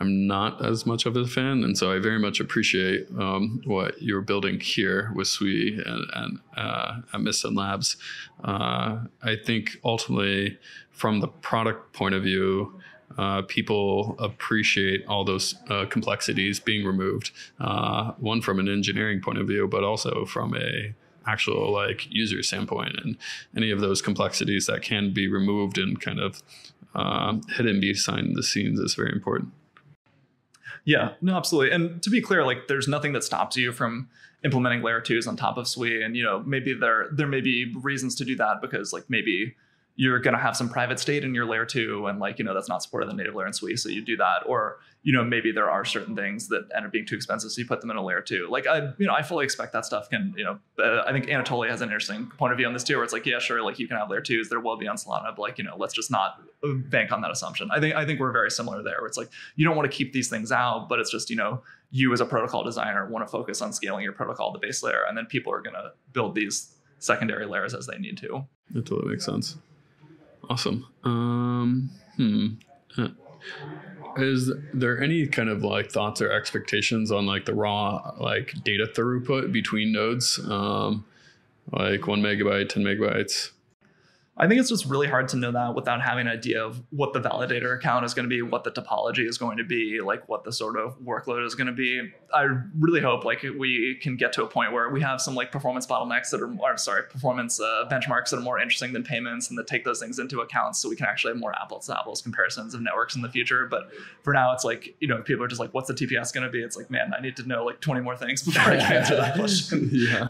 I'm not as much of a fan, and so I very much appreciate what you're building here with Sui and at Mysten Labs. I think ultimately, from the product point of view, people appreciate all those complexities being removed. One from an engineering point of view, but also from a actual like user standpoint, and any of those complexities that can be removed and kind of hidden behind the scenes is very important. Yeah, no, absolutely. And to be clear, like there's nothing that stops you from implementing layer 2s on top of Sui. And, you know, maybe there may be reasons to do that because like maybe you're going to have some private state in your layer 2 and like, you know, that's not supported in the native layer in Sui. So you do that. Or, you know, maybe there are certain things that end up being too expensive. So you put them in a layer 2. Like, I fully expect that stuff can, you know, I think Anatoly has an interesting point of view on this too, where it's like, yeah, sure. Like you can have layer 2s. There will be on Solana, but like, you know, let's just not bank on that assumption. I think we're very similar there, where it's like, you don't want to keep these things out, but it's just, you know, you as a protocol designer want to focus on scaling your protocol, the base layer, and then people are going to build these secondary layers as they need to. That totally makes sense. Awesome. Is there any kind of like thoughts or expectations on like the raw like data throughput between nodes, like 1 megabyte, 10 megabytes? I think it's just really hard to know that without having an idea of what the validator account is going to be, what the topology is going to be, like what the sort of workload is going to be. I really hope like we can get to a point where we have some like performance bottlenecks that are, performance benchmarks that are more interesting than payments, and that take those things into account so we can actually have more apples to apples comparisons of networks in the future. But for now, it's like, you know, people are just like, what's the TPS going to be? It's like, man, I need to know like 20 more things before I can answer that question. Yeah.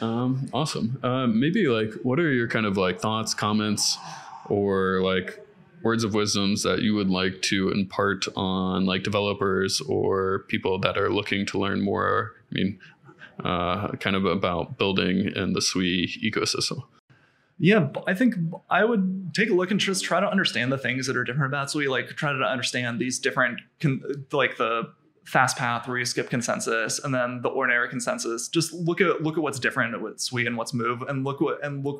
Awesome. Maybe like, what are your kind of like thoughts, comments, or like words of wisdoms that you would like to impart on like developers or people that are looking to learn more? I mean, kind of about building in the Sui ecosystem. Yeah, I think I would take a look and just try to understand the things that are different about Sui. Like try to understand these different, like the fast path where you skip consensus, and then the ordinary consensus. Just look at what's different with Sui and what's Move, and look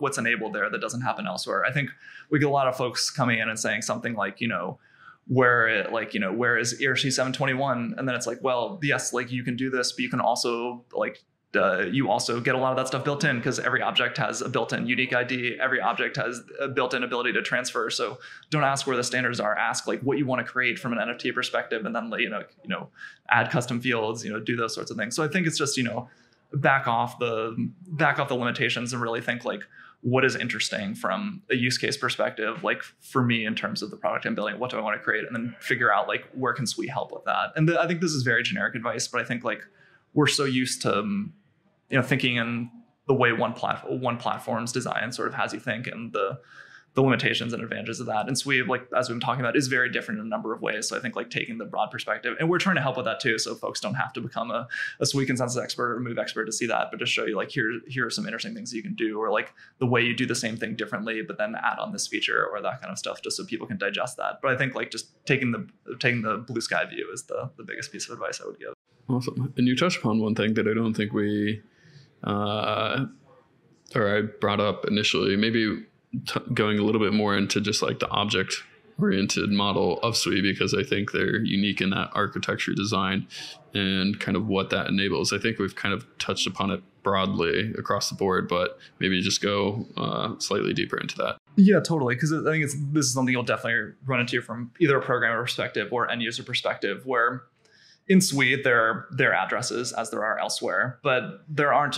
what's enabled there that doesn't happen elsewhere. I think we get a lot of folks coming in and saying something like, you know, where is ERC 721? And then it's like, well, yes, like you can do this, but you can also like you also get a lot of that stuff built in, because every object has a built-in unique ID. Every object has a built-in ability to transfer. So don't ask where the standards are. Ask like what you want to create from an NFT perspective, and then you know, add custom fields. You know, do those sorts of things. So I think it's just, you know, back off the limitations and really think like, what is interesting from a use case perspective, like for me in terms of the product I'm building, what do I want to create, and then figure out like where can Sui help with that. And I think this is very generic advice, but I think like we're so used to you know, thinking in the way one platform's design sort of has you think, and the limitations and advantages of that. And Sui, like as we've been talking about, is very different in a number of ways. So I think like taking the broad perspective, and we're trying to help with that too, so folks don't have to become a Sui consensus expert or Move expert to see that, but just show you like here are some interesting things you can do, or like the way you do the same thing differently, but then add on this feature or that kind of stuff, just so people can digest that. But I think like just taking the blue sky view is the biggest piece of advice I would give. Awesome. And you touched upon one thing that I don't think we, or I brought up initially, maybe going a little bit more into just like the object oriented model of Sui, because I think they're unique in that architecture design and kind of what that enables. I think we've kind of touched upon it broadly across the board, but maybe just go slightly deeper into that. Yeah, totally. Because I think this is something you'll definitely run into from either a programmer perspective or end user perspective, where in Sui, there are addresses as there are elsewhere, but there aren't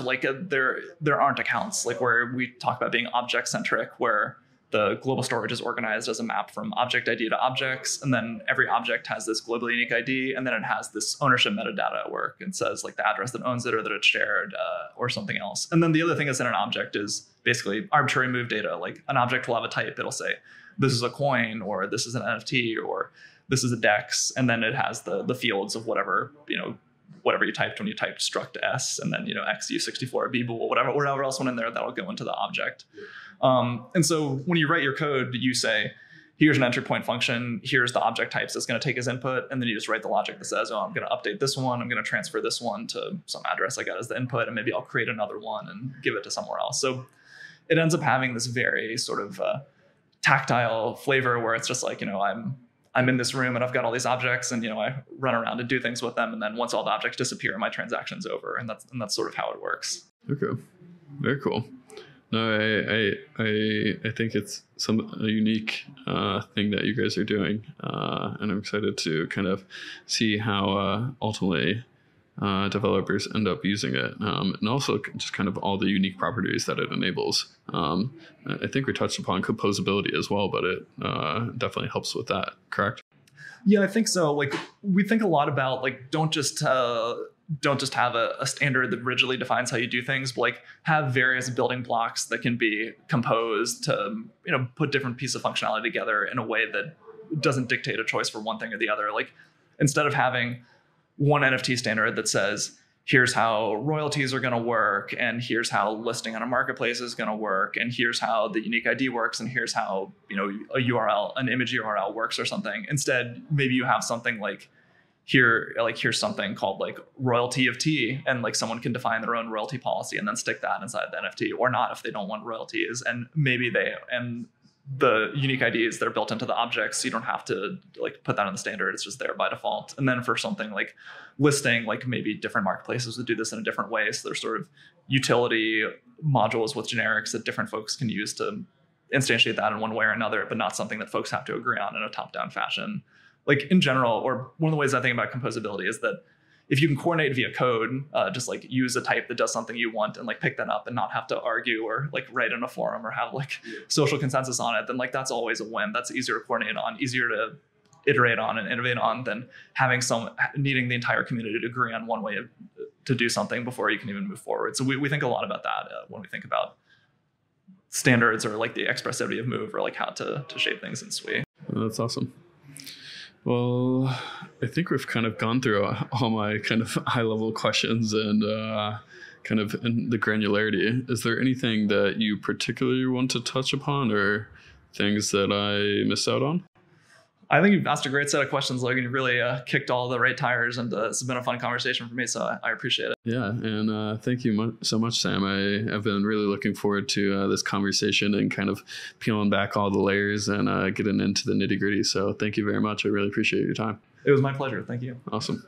accounts, like where we talk about being object centric, where the global storage is organized as a map from object ID to objects, and then every object has this globally unique ID, and then it has this ownership metadata at work and says like the address that owns it, or that it's shared, or something else. And then the other thing is that an object is basically arbitrary Move data. Like an object will have a type; it'll say this is a coin, or this is an NFT, or this is a DEX, and then it has the fields of whatever you typed when you typed struct S, and then, you know, XU64, bbool, whatever else went in there, that'll go into the object. And so when you write your code, you say, here's an entry point function, here's the object types that's going to take as input, and then you just write the logic that says, oh, I'm going to update this one, I'm going to transfer this one to some address I got as the input, and maybe I'll create another one and give it to somewhere else. So it ends up having this very sort of tactile flavor, where it's just like, you know, I'm in this room and I've got all these objects, and, you know, I run around and do things with them. And then once all the objects disappear, my transaction's over. And that's sort of how it works. Okay. Very cool. No, I think it's a unique thing that you guys are doing. And I'm excited to kind of see how ultimately developers end up using it, and also just kind of all the unique properties that it enables. I think we touched upon composability as well, but it definitely helps with that, correct? Yeah, I think so. Like, we think a lot about like, don't just have a standard that rigidly defines how you do things, but like have various building blocks that can be composed to, you know, put different pieces of functionality together in a way that doesn't dictate a choice for one thing or the other. Like, instead of having one NFT standard that says, here's how royalties are going to work, and here's how listing on a marketplace is going to work, and here's how the unique ID works, and here's how, you know, an image URL works or something. Instead, maybe you have something like, here, like here's something called like royalty of T, and like someone can define their own royalty policy and then stick that inside the NFT, or not if they don't want royalties. And maybe they, and the unique IDs, they're built into the objects. So you don't have to like put that in the standard. It's just there by default. And then for something like listing, like maybe different marketplaces would do this in a different way. So there's sort of utility modules with generics that different folks can use to instantiate that in one way or another, but not something that folks have to agree on in a top-down fashion. Like in general, or one of the ways I think about composability is that if you can coordinate via code, just like use a type that does something you want and like pick that up and not have to argue or like write in a forum or have like social consensus on it, then like that's always a win. That's easier to coordinate on, easier to iterate on and innovate on than having some needing the entire community to agree on one way of, to do something before you can even move forward. So we think a lot about that when we think about standards or like the expressivity of Move or like how to shape things in Sui. That's awesome. Well, I think we've kind of gone through all my kind of high level questions and kind of in the granularity. Is there anything that you particularly want to touch upon or things that I missed out on? I think you've asked a great set of questions, Logan. You really kicked all the right tires, and it's been a fun conversation for me, so I appreciate it. Yeah, and thank you so much, Sam. I've been really looking forward to this conversation and kind of peeling back all the layers and getting into the nitty-gritty. So thank you very much. I really appreciate your time. It was my pleasure. Thank you. Awesome.